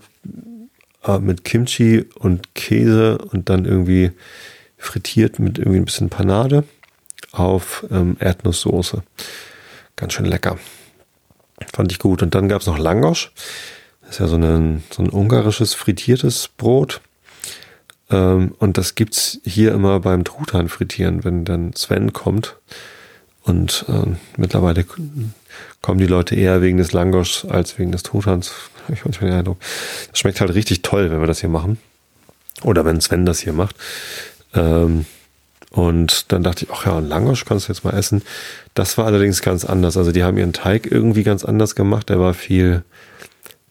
mit Kimchi und Käse und dann irgendwie frittiert mit irgendwie ein bisschen Panade auf Erdnusssoße. Ganz schön lecker. Fand ich gut. Und dann gab es noch Langosch. Das ist ja so ein ungarisches frittiertes Brot. Und das gibt's hier immer beim Truthahn frittieren, wenn dann Sven kommt. Und mittlerweile kommen die Leute eher wegen des Langoschs als wegen des Truthahns. Habe ich manchmal den Eindruck. Das schmeckt halt richtig toll, wenn wir das hier machen. Oder wenn Sven das hier macht. Und dann dachte ich, ach ja, Langosch kannst du jetzt mal essen. Das war allerdings ganz anders. Also die haben ihren Teig irgendwie ganz anders gemacht. Der war viel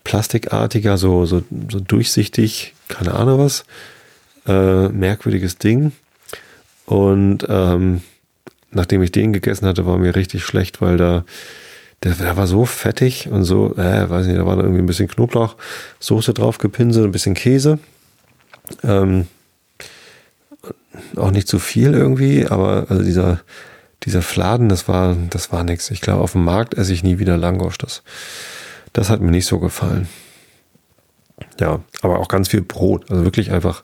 plastikartiger, so durchsichtig, keine Ahnung was. Merkwürdiges Ding. Und nachdem ich den gegessen hatte, war mir richtig schlecht, weil der war so fettig und so, weiß nicht, da war da irgendwie ein bisschen Knoblauch, Soße drauf gepinselt, ein bisschen Käse. Auch nicht zu viel irgendwie, aber also dieser Fladen, das war nichts. Ich glaube, auf dem Markt esse ich nie wieder Langosch. Das hat mir nicht so gefallen. Ja, aber auch ganz viel Brot. Also wirklich einfach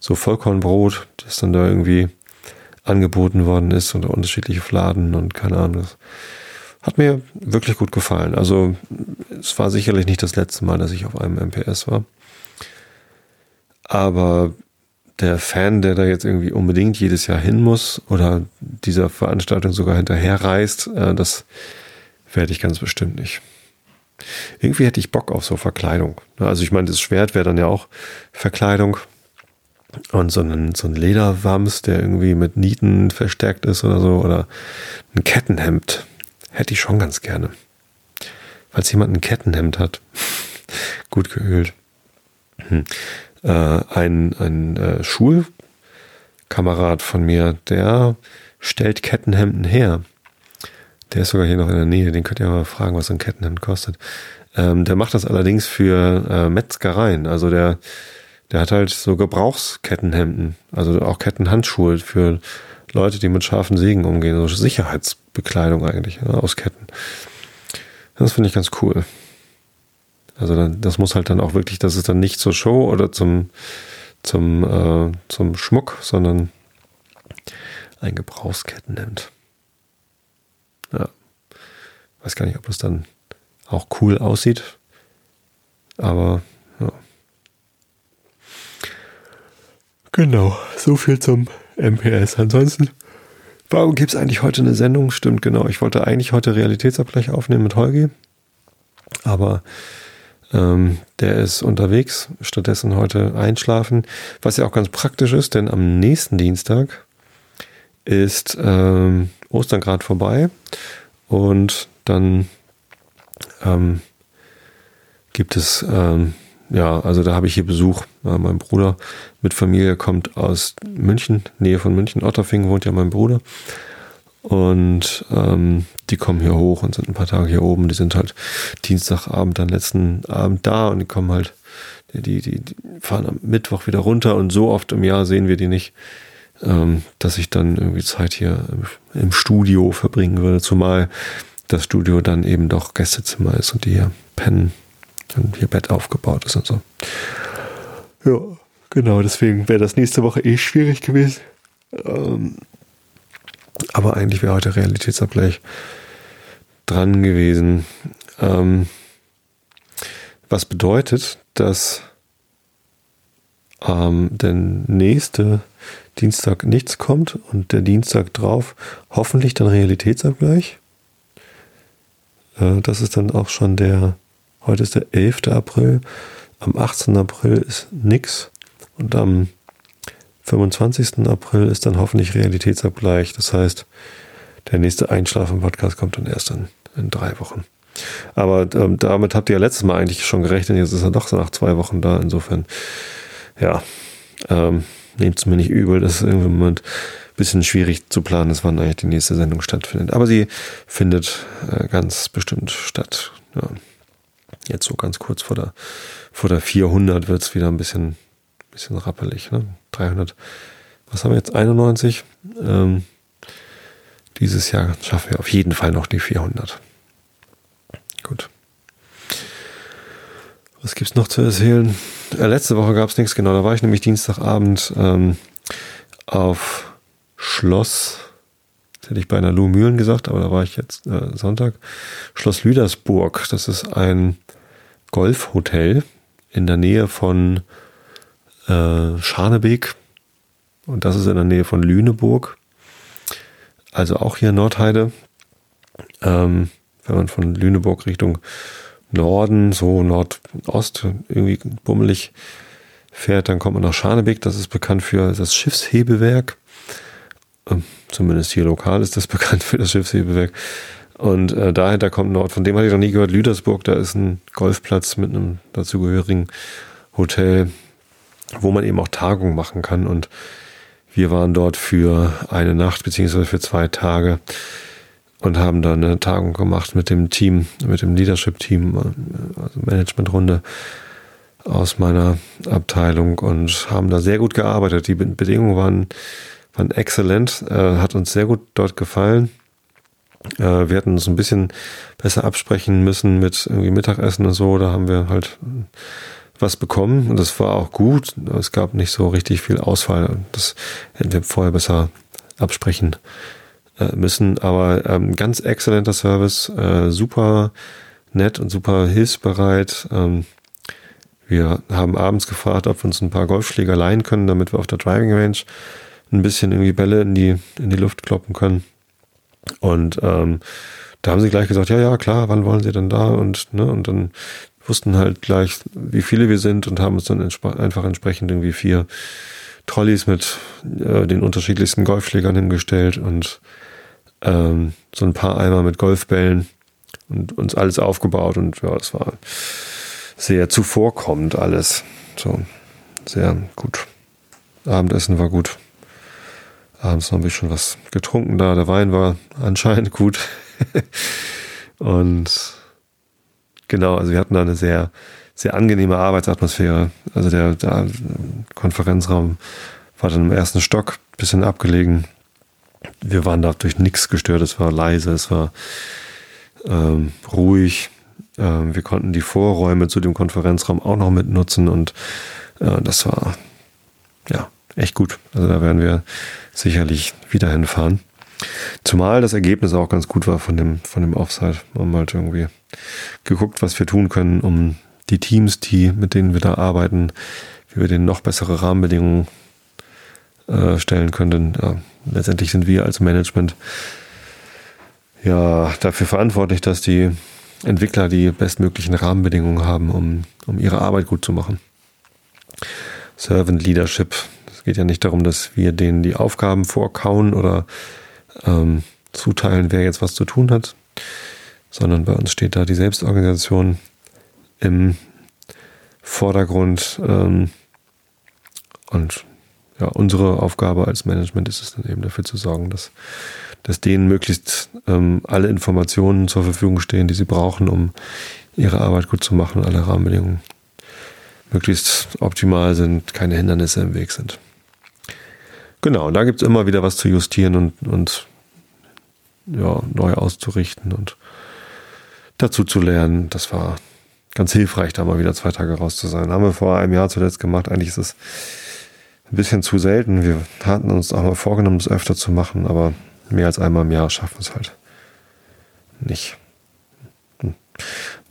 so Vollkornbrot, das dann da irgendwie angeboten worden ist und unterschiedliche Fladen und keine Ahnung. Das hat mir wirklich gut gefallen. Also es war sicherlich nicht das letzte Mal, dass ich auf einem MPS war. Aber der Fan, der da jetzt irgendwie unbedingt jedes Jahr hin muss oder dieser Veranstaltung sogar hinterherreist, das werde ich ganz bestimmt nicht. Irgendwie hätte ich Bock auf so Verkleidung. Also ich meine, das Schwert wäre dann ja auch Verkleidung und so ein Lederwams, der irgendwie mit Nieten verstärkt ist oder so, oder ein Kettenhemd hätte ich schon ganz gerne. Falls jemand ein Kettenhemd hat, gut geölt. Ein Schulkamerad von mir, der stellt Kettenhemden her. Der ist sogar hier noch in der Nähe, den könnt ihr mal fragen, was so ein Kettenhemd kostet. Der macht das allerdings für Metzgereien. Also der hat halt so Gebrauchskettenhemden, also auch Kettenhandschuhe für Leute, die mit scharfen Sägen umgehen. So Sicherheitsbekleidung eigentlich, ne, aus Ketten. Das finde ich ganz cool. Also das muss halt dann auch wirklich, das ist dann nicht zur Show oder zum Schmuck, sondern ein Gebrauchskettenhemd. Ja. Weiß gar nicht, ob das dann auch cool aussieht. Aber, ja. Genau, so viel zum MPS. Ansonsten, warum gibt es eigentlich heute eine Sendung? Stimmt, genau. Ich wollte eigentlich heute Realitätsabgleich aufnehmen mit Holgi. Aber der ist unterwegs. Stattdessen heute einschlafen. Was ja auch ganz praktisch ist, denn am nächsten Dienstag ist Ostern gerade vorbei und dann gibt es, also da habe ich hier Besuch. Mein Bruder mit Familie kommt aus München, Nähe von München, Otterfing wohnt ja mein Bruder und die kommen hier hoch und sind ein paar Tage hier oben. Die sind halt Dienstagabend, dann letzten Abend da und die kommen halt, die fahren am Mittwoch wieder runter und so oft im Jahr sehen wir die nicht, dass ich dann irgendwie Zeit hier im Studio verbringen würde, zumal das Studio dann eben doch Gästezimmer ist und die hier pennen und hier Bett aufgebaut ist und so. Ja, genau, deswegen wäre das nächste Woche eh schwierig gewesen. Aber eigentlich wäre heute Realitätsabgleich dran gewesen. Was bedeutet, dass der nächste Dienstag nichts kommt und der Dienstag drauf hoffentlich dann Realitätsabgleich. Das ist dann auch schon heute ist der 11. April, am 18. April ist nix und am 25. April ist dann hoffentlich Realitätsabgleich. Das heißt, der nächste Einschlafen-Podcast kommt dann erst in 3 Wochen. Aber damit habt ihr ja letztes Mal eigentlich schon gerechnet, jetzt ist er doch so nach 2 Wochen da, insofern ja, nehmt es mir nicht übel, dass es irgendwie im Moment ein bisschen schwierig zu planen ist, wann eigentlich die nächste Sendung stattfindet. Aber sie findet ganz bestimmt statt. Ja. Jetzt so ganz kurz vor der 400 wird es wieder ein bisschen rappelig. Ne? 300, was haben wir jetzt? 91? Dieses Jahr schaffen wir auf jeden Fall noch die 400. Gut. Was gibt's noch zu erzählen? Letzte Woche gab's nichts, genau. Da war ich nämlich Dienstagabend auf Schloss, das hätte ich bei einer Luhmühlen gesagt, aber da war ich jetzt Sonntag. Schloss Lüdersburg, das ist ein Golfhotel in der Nähe von Scharnebeek und das ist in der Nähe von Lüneburg. Also auch hier Nordheide. Wenn man von Lüneburg Richtung Norden, so Nordost, irgendwie bummelig fährt, dann kommt man nach Scharnebeek. Das ist bekannt für das Schiffshebewerk. Zumindest hier lokal ist das bekannt für das Schiffshebewerk. Und dahinter kommt Nord, von dem hatte ich noch nie gehört, Lüdersburg. Da ist ein Golfplatz mit einem dazugehörigen Hotel, wo man eben auch Tagungen machen kann. Und wir waren dort für eine Nacht beziehungsweise für 2 Tage und haben da eine Tagung gemacht mit dem Team, mit dem Leadership-Team, also Managementrunde aus meiner Abteilung und haben da sehr gut gearbeitet. Die Bedingungen waren exzellent, hat uns sehr gut dort gefallen. Wir hätten uns ein bisschen besser absprechen müssen mit irgendwie Mittagessen und so, da haben wir halt was bekommen und das war auch gut. Es gab nicht so richtig viel Ausfall. Das hätten wir vorher besser absprechen müssen. Aber ganz exzellenter Service, super nett und super hilfsbereit. Wir haben abends gefragt, ob wir uns ein paar Golfschläger leihen können, damit wir auf der Driving Range ein bisschen irgendwie Bälle in die Luft kloppen können. Und da haben sie gleich gesagt, ja, klar, wann wollen sie denn da? Und dann wussten halt gleich, wie viele wir sind und haben uns dann einfach entsprechend irgendwie 4 Trolleys mit den unterschiedlichsten Golfschlägern hingestellt und so ein paar Eimer mit Golfbällen und uns alles aufgebaut und ja, es war sehr zuvorkommend alles. So, sehr gut. Abendessen war gut. Abends noch ein bisschen was getrunken da. Der Wein war anscheinend gut. Und genau, also wir hatten da eine sehr, sehr angenehme Arbeitsatmosphäre. Also der Konferenzraum war dann im 1. Stock, bisschen abgelegen. Wir waren da durch nichts gestört. Es war leise, es war ruhig. Wir konnten die Vorräume zu dem Konferenzraum auch noch mitnutzen und das war ja echt gut. Also da werden wir sicherlich wieder hinfahren. Zumal das Ergebnis auch ganz gut war von dem Offside. Wir haben halt irgendwie geguckt, was wir tun können, um die Teams, mit denen wir da arbeiten, wie wir denen noch bessere Rahmenbedingungen stellen können. Ja, letztendlich sind wir als Management ja dafür verantwortlich, dass die Entwickler die bestmöglichen Rahmenbedingungen haben, um ihre Arbeit gut zu machen. Servant Leadership. Es geht ja nicht darum, dass wir denen die Aufgaben vorkauen oder zuteilen, wer jetzt was zu tun hat, sondern bei uns steht da die Selbstorganisation im Vordergrund und ja, unsere Aufgabe als Management ist es dann eben dafür zu sorgen, dass denen möglichst alle Informationen zur Verfügung stehen, die sie brauchen, um ihre Arbeit gut zu machen, alle Rahmenbedingungen möglichst optimal sind, keine Hindernisse im Weg sind. Genau, und da gibt es immer wieder was zu justieren und ja, neu auszurichten und dazu zu lernen. Das war ganz hilfreich, da mal wieder 2 Tage raus zu sein. Haben wir vor einem Jahr zuletzt gemacht. Eigentlich ist es ein bisschen zu selten. Wir hatten uns auch mal vorgenommen, das öfter zu machen, aber mehr als einmal im Jahr schaffen wir es halt nicht.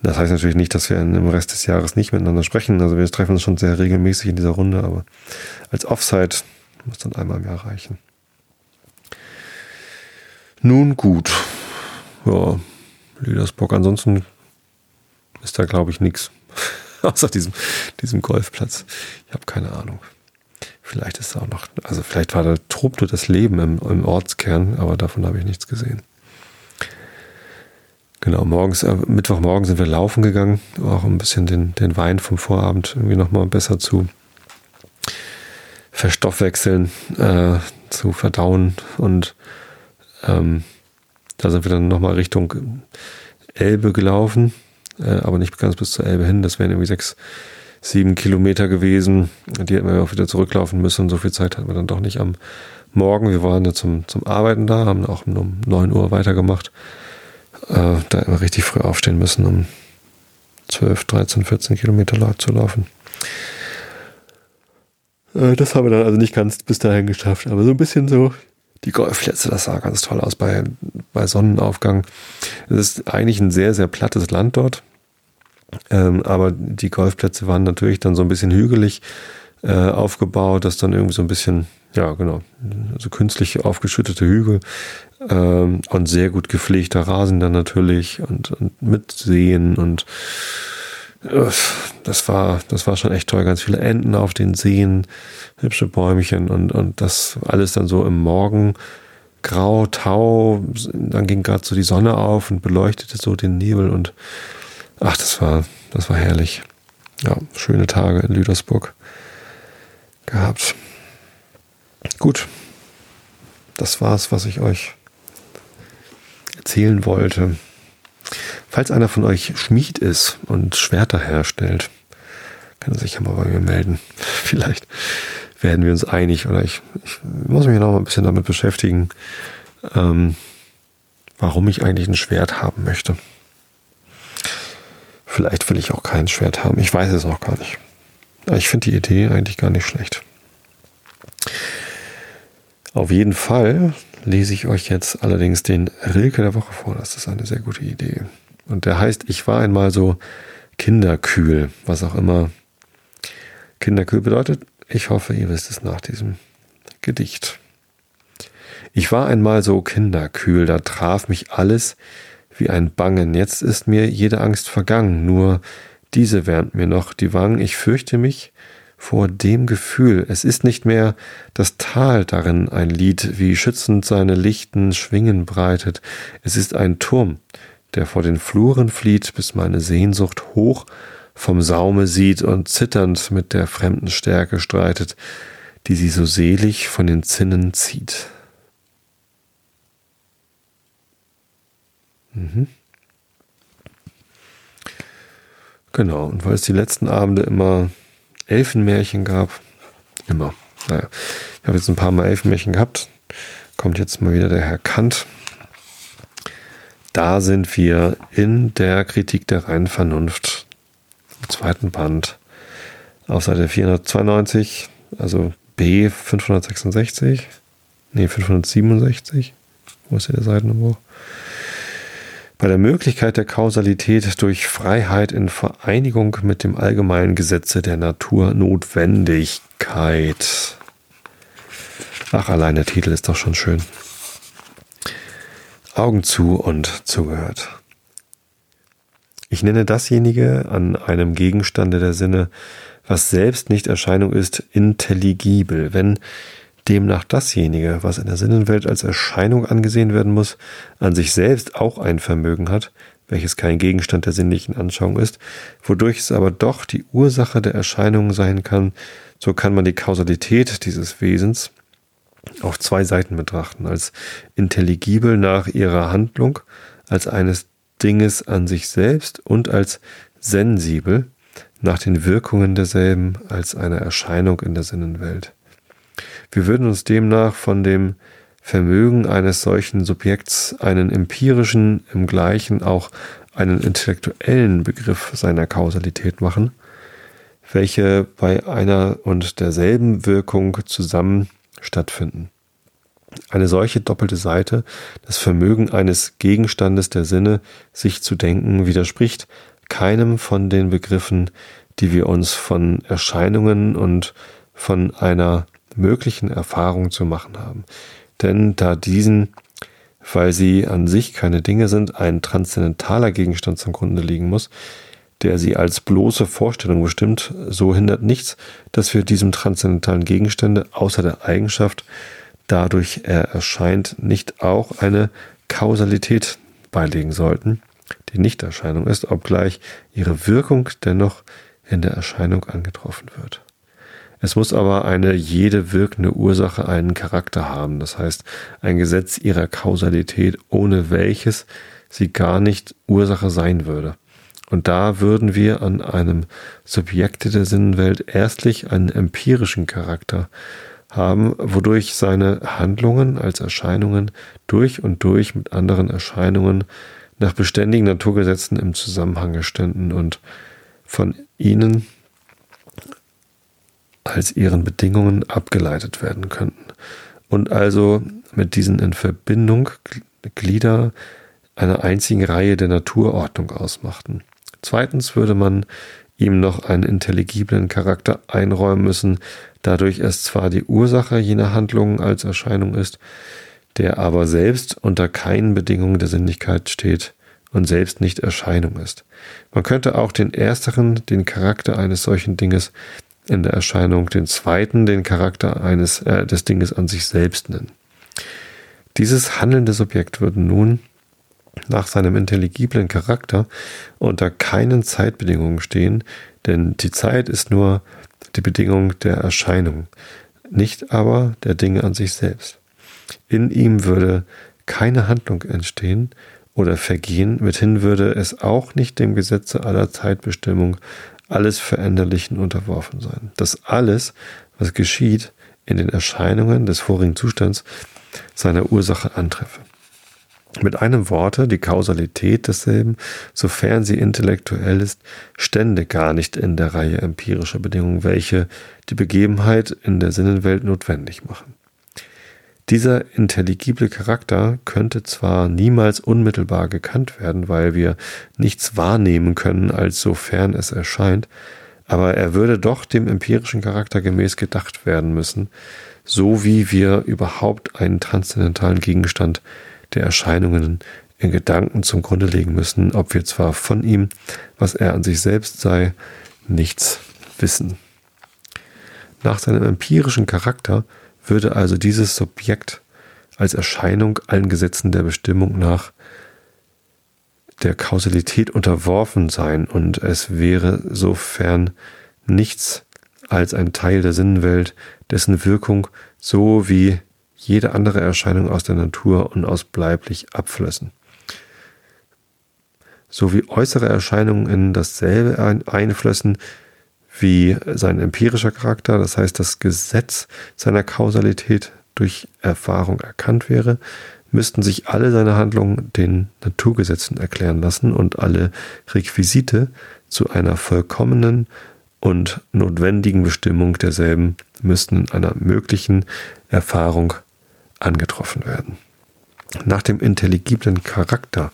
Das heißt natürlich nicht, dass wir im Rest des Jahres nicht miteinander sprechen. Also wir treffen uns schon sehr regelmäßig in dieser Runde, aber als Offside muss dann einmal im Jahr reichen. Nun gut. Ja, Lüdersburg. Ansonsten ist da, glaube ich, nichts. Außer diesem Golfplatz. Ich habe keine Ahnung. Vielleicht ist da auch noch, also vielleicht war da tobte das Leben im Ortskern, aber davon habe ich nichts gesehen. Genau, Mittwochmorgen sind wir laufen gegangen, auch ein bisschen den Wein vom Vorabend irgendwie nochmal besser zu verstoffwechseln. zu verdauen. Und da sind wir dann nochmal Richtung Elbe gelaufen, aber nicht ganz bis zur Elbe hin. Das wären irgendwie 6-7 Kilometer gewesen. Die hätten wir auch wieder zurücklaufen müssen. So viel Zeit hatten wir dann doch nicht am Morgen. Wir waren ja zum Arbeiten da, haben auch um 9 Uhr weitergemacht. Da hätten wir richtig früh aufstehen müssen, um 12, 13, 14 Kilometer zu laufen. Das haben wir dann also nicht ganz bis dahin geschafft, aber so ein bisschen so. Die Golfplätze, das sah ganz toll aus bei Sonnenaufgang. Es ist eigentlich ein sehr, sehr plattes Land dort. Aber die Golfplätze waren natürlich dann so ein bisschen hügelig aufgebaut, dass dann irgendwie so ein bisschen, ja genau, so künstlich aufgeschüttete Hügel und sehr gut gepflegter Rasen dann natürlich und mit Seen und das war schon echt toll. Ganz viele Enten auf den Seen, hübsche Bäumchen und das alles dann so im Morgengrau, Tau. Dann ging gerade so die Sonne auf und beleuchtete so den Nebel und ach, das war herrlich. Ja, schöne Tage in Lüdersburg gehabt. Gut, das war's, was ich euch erzählen wollte. Falls einer von euch Schmied ist und Schwerter herstellt, kann er sich ja mal bei mir melden. Vielleicht werden wir uns einig oder ich muss mich noch mal ein bisschen damit beschäftigen, warum ich eigentlich ein Schwert haben möchte. Vielleicht will ich auch kein Schwert haben. Ich weiß es noch gar nicht. Aber ich finde die Idee eigentlich gar nicht schlecht. Auf jeden Fall lese ich euch jetzt allerdings den Rilke der Woche vor. Das ist eine sehr gute Idee. Und der heißt, ich war einmal so kinderkühl, was auch immer kinderkühl bedeutet. Ich hoffe, ihr wisst es nach diesem Gedicht. Ich war einmal so kinderkühl, da traf mich alles wie ein Bangen. Jetzt ist mir jede Angst vergangen, nur diese wärmt mir noch die Wangen. Ich fürchte mich vor dem Gefühl, es ist nicht mehr das Tal darin ein Lied, wie schützend seine lichten Schwingen breitet. Es ist ein Turm, der vor den Fluren flieht, bis meine Sehnsucht hoch vom Saume sieht und zitternd mit der fremden Stärke streitet, die sie so selig von den Zinnen zieht. Mhm. Genau, und weil es die letzten Abende immer Elfenmärchen gab. Immer. Naja, ich habe jetzt ein paar Mal Elfenmärchen gehabt. Kommt jetzt mal wieder der Herr Kant. Da sind wir in der Kritik der reinen Vernunft. Im zweiten Band. Auf Seite 492, also B 566. Nee, 567. Wo ist hier der Seitennummer? Bei der Möglichkeit der Kausalität durch Freiheit in Vereinigung mit dem allgemeinen Gesetze der Naturnotwendigkeit. Ach, allein der Titel ist doch schon schön. Augen zu und zugehört. Ich nenne dasjenige an einem Gegenstande der Sinne, was selbst nicht Erscheinung ist, intelligibel, wenn demnach dasjenige, was in der Sinnenwelt als Erscheinung angesehen werden muss, an sich selbst auch ein Vermögen hat, welches kein Gegenstand der sinnlichen Anschauung ist, wodurch es aber doch die Ursache der Erscheinung sein kann, so kann man die Kausalität dieses Wesens auf zwei Seiten betrachten, als intelligibel nach ihrer Handlung, als eines Dinges an sich selbst und als sensibel nach den Wirkungen derselben, als einer Erscheinung in der Sinnenwelt. Wir würden uns demnach von dem Vermögen eines solchen Subjekts einen empirischen, im gleichen auch einen intellektuellen Begriff seiner Kausalität machen, welche bei einer und derselben Wirkung zusammen stattfinden. Eine solche doppelte Seite, das Vermögen eines Gegenstandes der Sinne, sich zu denken, widerspricht keinem von den Begriffen, die wir uns von Erscheinungen und von einer möglichen Erfahrungen zu machen haben. Denn da diesen, weil sie an sich keine Dinge sind, ein transzendentaler Gegenstand zum Grunde liegen muss, der sie als bloße Vorstellung bestimmt, so hindert nichts, dass wir diesem transzendentalen Gegenstände außer der Eigenschaft, dadurch er erscheint, nicht auch eine Kausalität beilegen sollten, die Nichterscheinung ist, obgleich ihre Wirkung dennoch in der Erscheinung angetroffen wird. Es muss aber eine jede wirkende Ursache einen Charakter haben, das heißt ein Gesetz ihrer Kausalität, ohne welches sie gar nicht Ursache sein würde. Und da würden wir an einem Subjekte der Sinnenwelt erstlich einen empirischen Charakter haben, wodurch seine Handlungen als Erscheinungen durch und durch mit anderen Erscheinungen nach beständigen Naturgesetzen im Zusammenhang ständen und von ihnen als ihren Bedingungen abgeleitet werden könnten und also mit diesen in Verbindung Glieder einer einzigen Reihe der Naturordnung ausmachten. Zweitens würde man ihm noch einen intelligiblen Charakter einräumen müssen, dadurch es zwar die Ursache jener Handlungen als Erscheinung ist, der aber selbst unter keinen Bedingungen der Sinnlichkeit steht und selbst nicht Erscheinung ist. Man könnte auch den ersteren, den Charakter eines solchen Dinges in der Erscheinung, den zweiten, den Charakter eines des Dinges an sich selbst nennen. Dieses handelnde Subjekt würde nun nach seinem intelligiblen Charakter unter keinen Zeitbedingungen stehen, denn die Zeit ist nur die Bedingung der Erscheinung, nicht aber der Dinge an sich selbst. In ihm würde keine Handlung entstehen oder vergehen, mithin würde es auch nicht dem Gesetze aller Zeitbestimmung, alles Veränderlichen unterworfen sein. Das alles, was geschieht, in den Erscheinungen des vorigen Zustands seiner Ursache antreffe. Mit einem Worte, die Kausalität desselben, sofern sie intellektuell ist, stände gar nicht in der Reihe empirischer Bedingungen, welche die Begebenheit in der Sinnenwelt notwendig machen. Dieser intelligible Charakter könnte zwar niemals unmittelbar gekannt werden, weil wir nichts wahrnehmen können, als sofern es erscheint, aber er würde doch dem empirischen Charakter gemäß gedacht werden müssen, so wie wir überhaupt einen transzendentalen Gegenstand der Erscheinungen in Gedanken zum Grunde legen müssen, ob wir zwar von ihm, was er an sich selbst sei, nichts wissen. Nach seinem empirischen Charakter würde also dieses Subjekt als Erscheinung allen Gesetzen der Bestimmung nach der Kausalität unterworfen sein und es wäre sofern nichts als ein Teil der Sinnenwelt, dessen Wirkung so wie jede andere Erscheinung aus der Natur unausbleiblich abflössen. So wie äußere Erscheinungen in dasselbe einflössen, wie sein empirischer Charakter, das heißt das Gesetz seiner Kausalität durch Erfahrung erkannt wäre, müssten sich alle seine Handlungen den Naturgesetzen erklären lassen und alle Requisite zu einer vollkommenen und notwendigen Bestimmung derselben müssten in einer möglichen Erfahrung angetroffen werden. Nach dem intelligiblen Charakter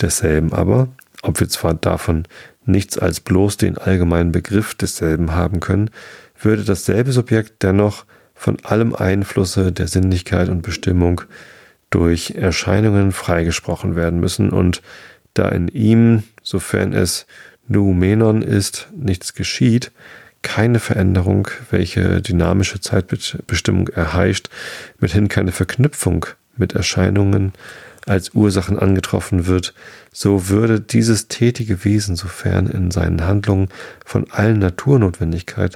desselben aber, ob wir zwar davon nichts als bloß den allgemeinen Begriff desselben haben können, würde dasselbe Subjekt dennoch von allem Einflusse der Sinnlichkeit und Bestimmung durch Erscheinungen freigesprochen werden müssen und da in ihm, sofern es Noumenon ist, nichts geschieht, keine Veränderung, welche dynamische Zeitbestimmung erheischt, mithin keine Verknüpfung mit Erscheinungen als Ursachen angetroffen wird, so würde dieses tätige Wesen, sofern in seinen Handlungen von allen Naturnotwendigkeit,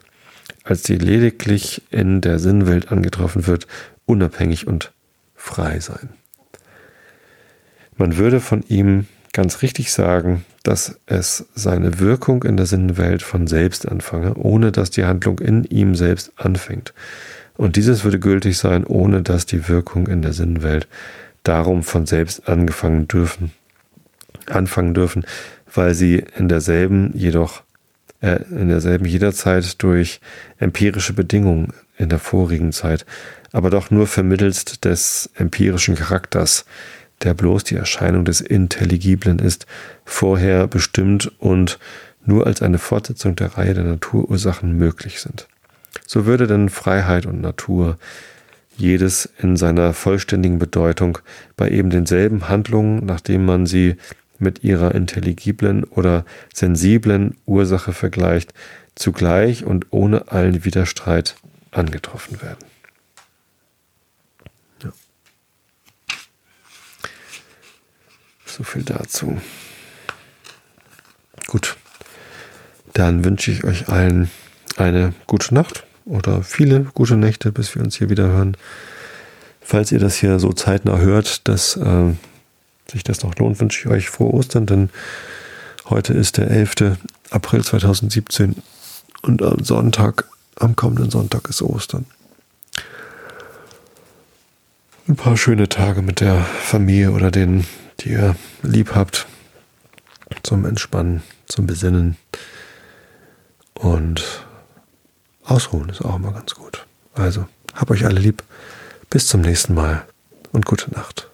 als sie lediglich in der Sinnwelt angetroffen wird, unabhängig und frei sein. Man würde von ihm ganz richtig sagen, dass es seine Wirkung in der Sinnenwelt von selbst anfange, ohne dass die Handlung in ihm selbst anfängt. Und dieses würde gültig sein, ohne dass die Wirkung in der Sinnenwelt darum von selbst anfangen dürfen, weil sie in derselben jederzeit durch empirische Bedingungen in der vorigen Zeit, aber doch nur vermittelst des empirischen Charakters, der bloß die Erscheinung des Intelligiblen ist, vorher bestimmt und nur als eine Fortsetzung der Reihe der Naturursachen möglich sind. So würde denn Freiheit und Natur jedes in seiner vollständigen Bedeutung bei eben denselben Handlungen, nachdem man sie mit ihrer intelligiblen oder sensiblen Ursache vergleicht, zugleich und ohne allen Widerstreit angetroffen werden. Ja. So viel dazu. Gut, dann wünsche ich euch allen eine gute Nacht. oder viele gute Nächte, bis wir uns hier wieder hören. Falls ihr das hier so zeitnah hört, dass sich das noch lohnt, wünsche ich euch frohe Ostern, denn heute ist der 11. April 2017 und am kommenden Sonntag ist Ostern. Ein paar schöne Tage mit der Familie oder denen, die ihr lieb habt, zum Entspannen, zum Besinnen und Ausruhen ist auch immer ganz gut. Also, hab euch alle lieb, bis zum nächsten Mal und gute Nacht.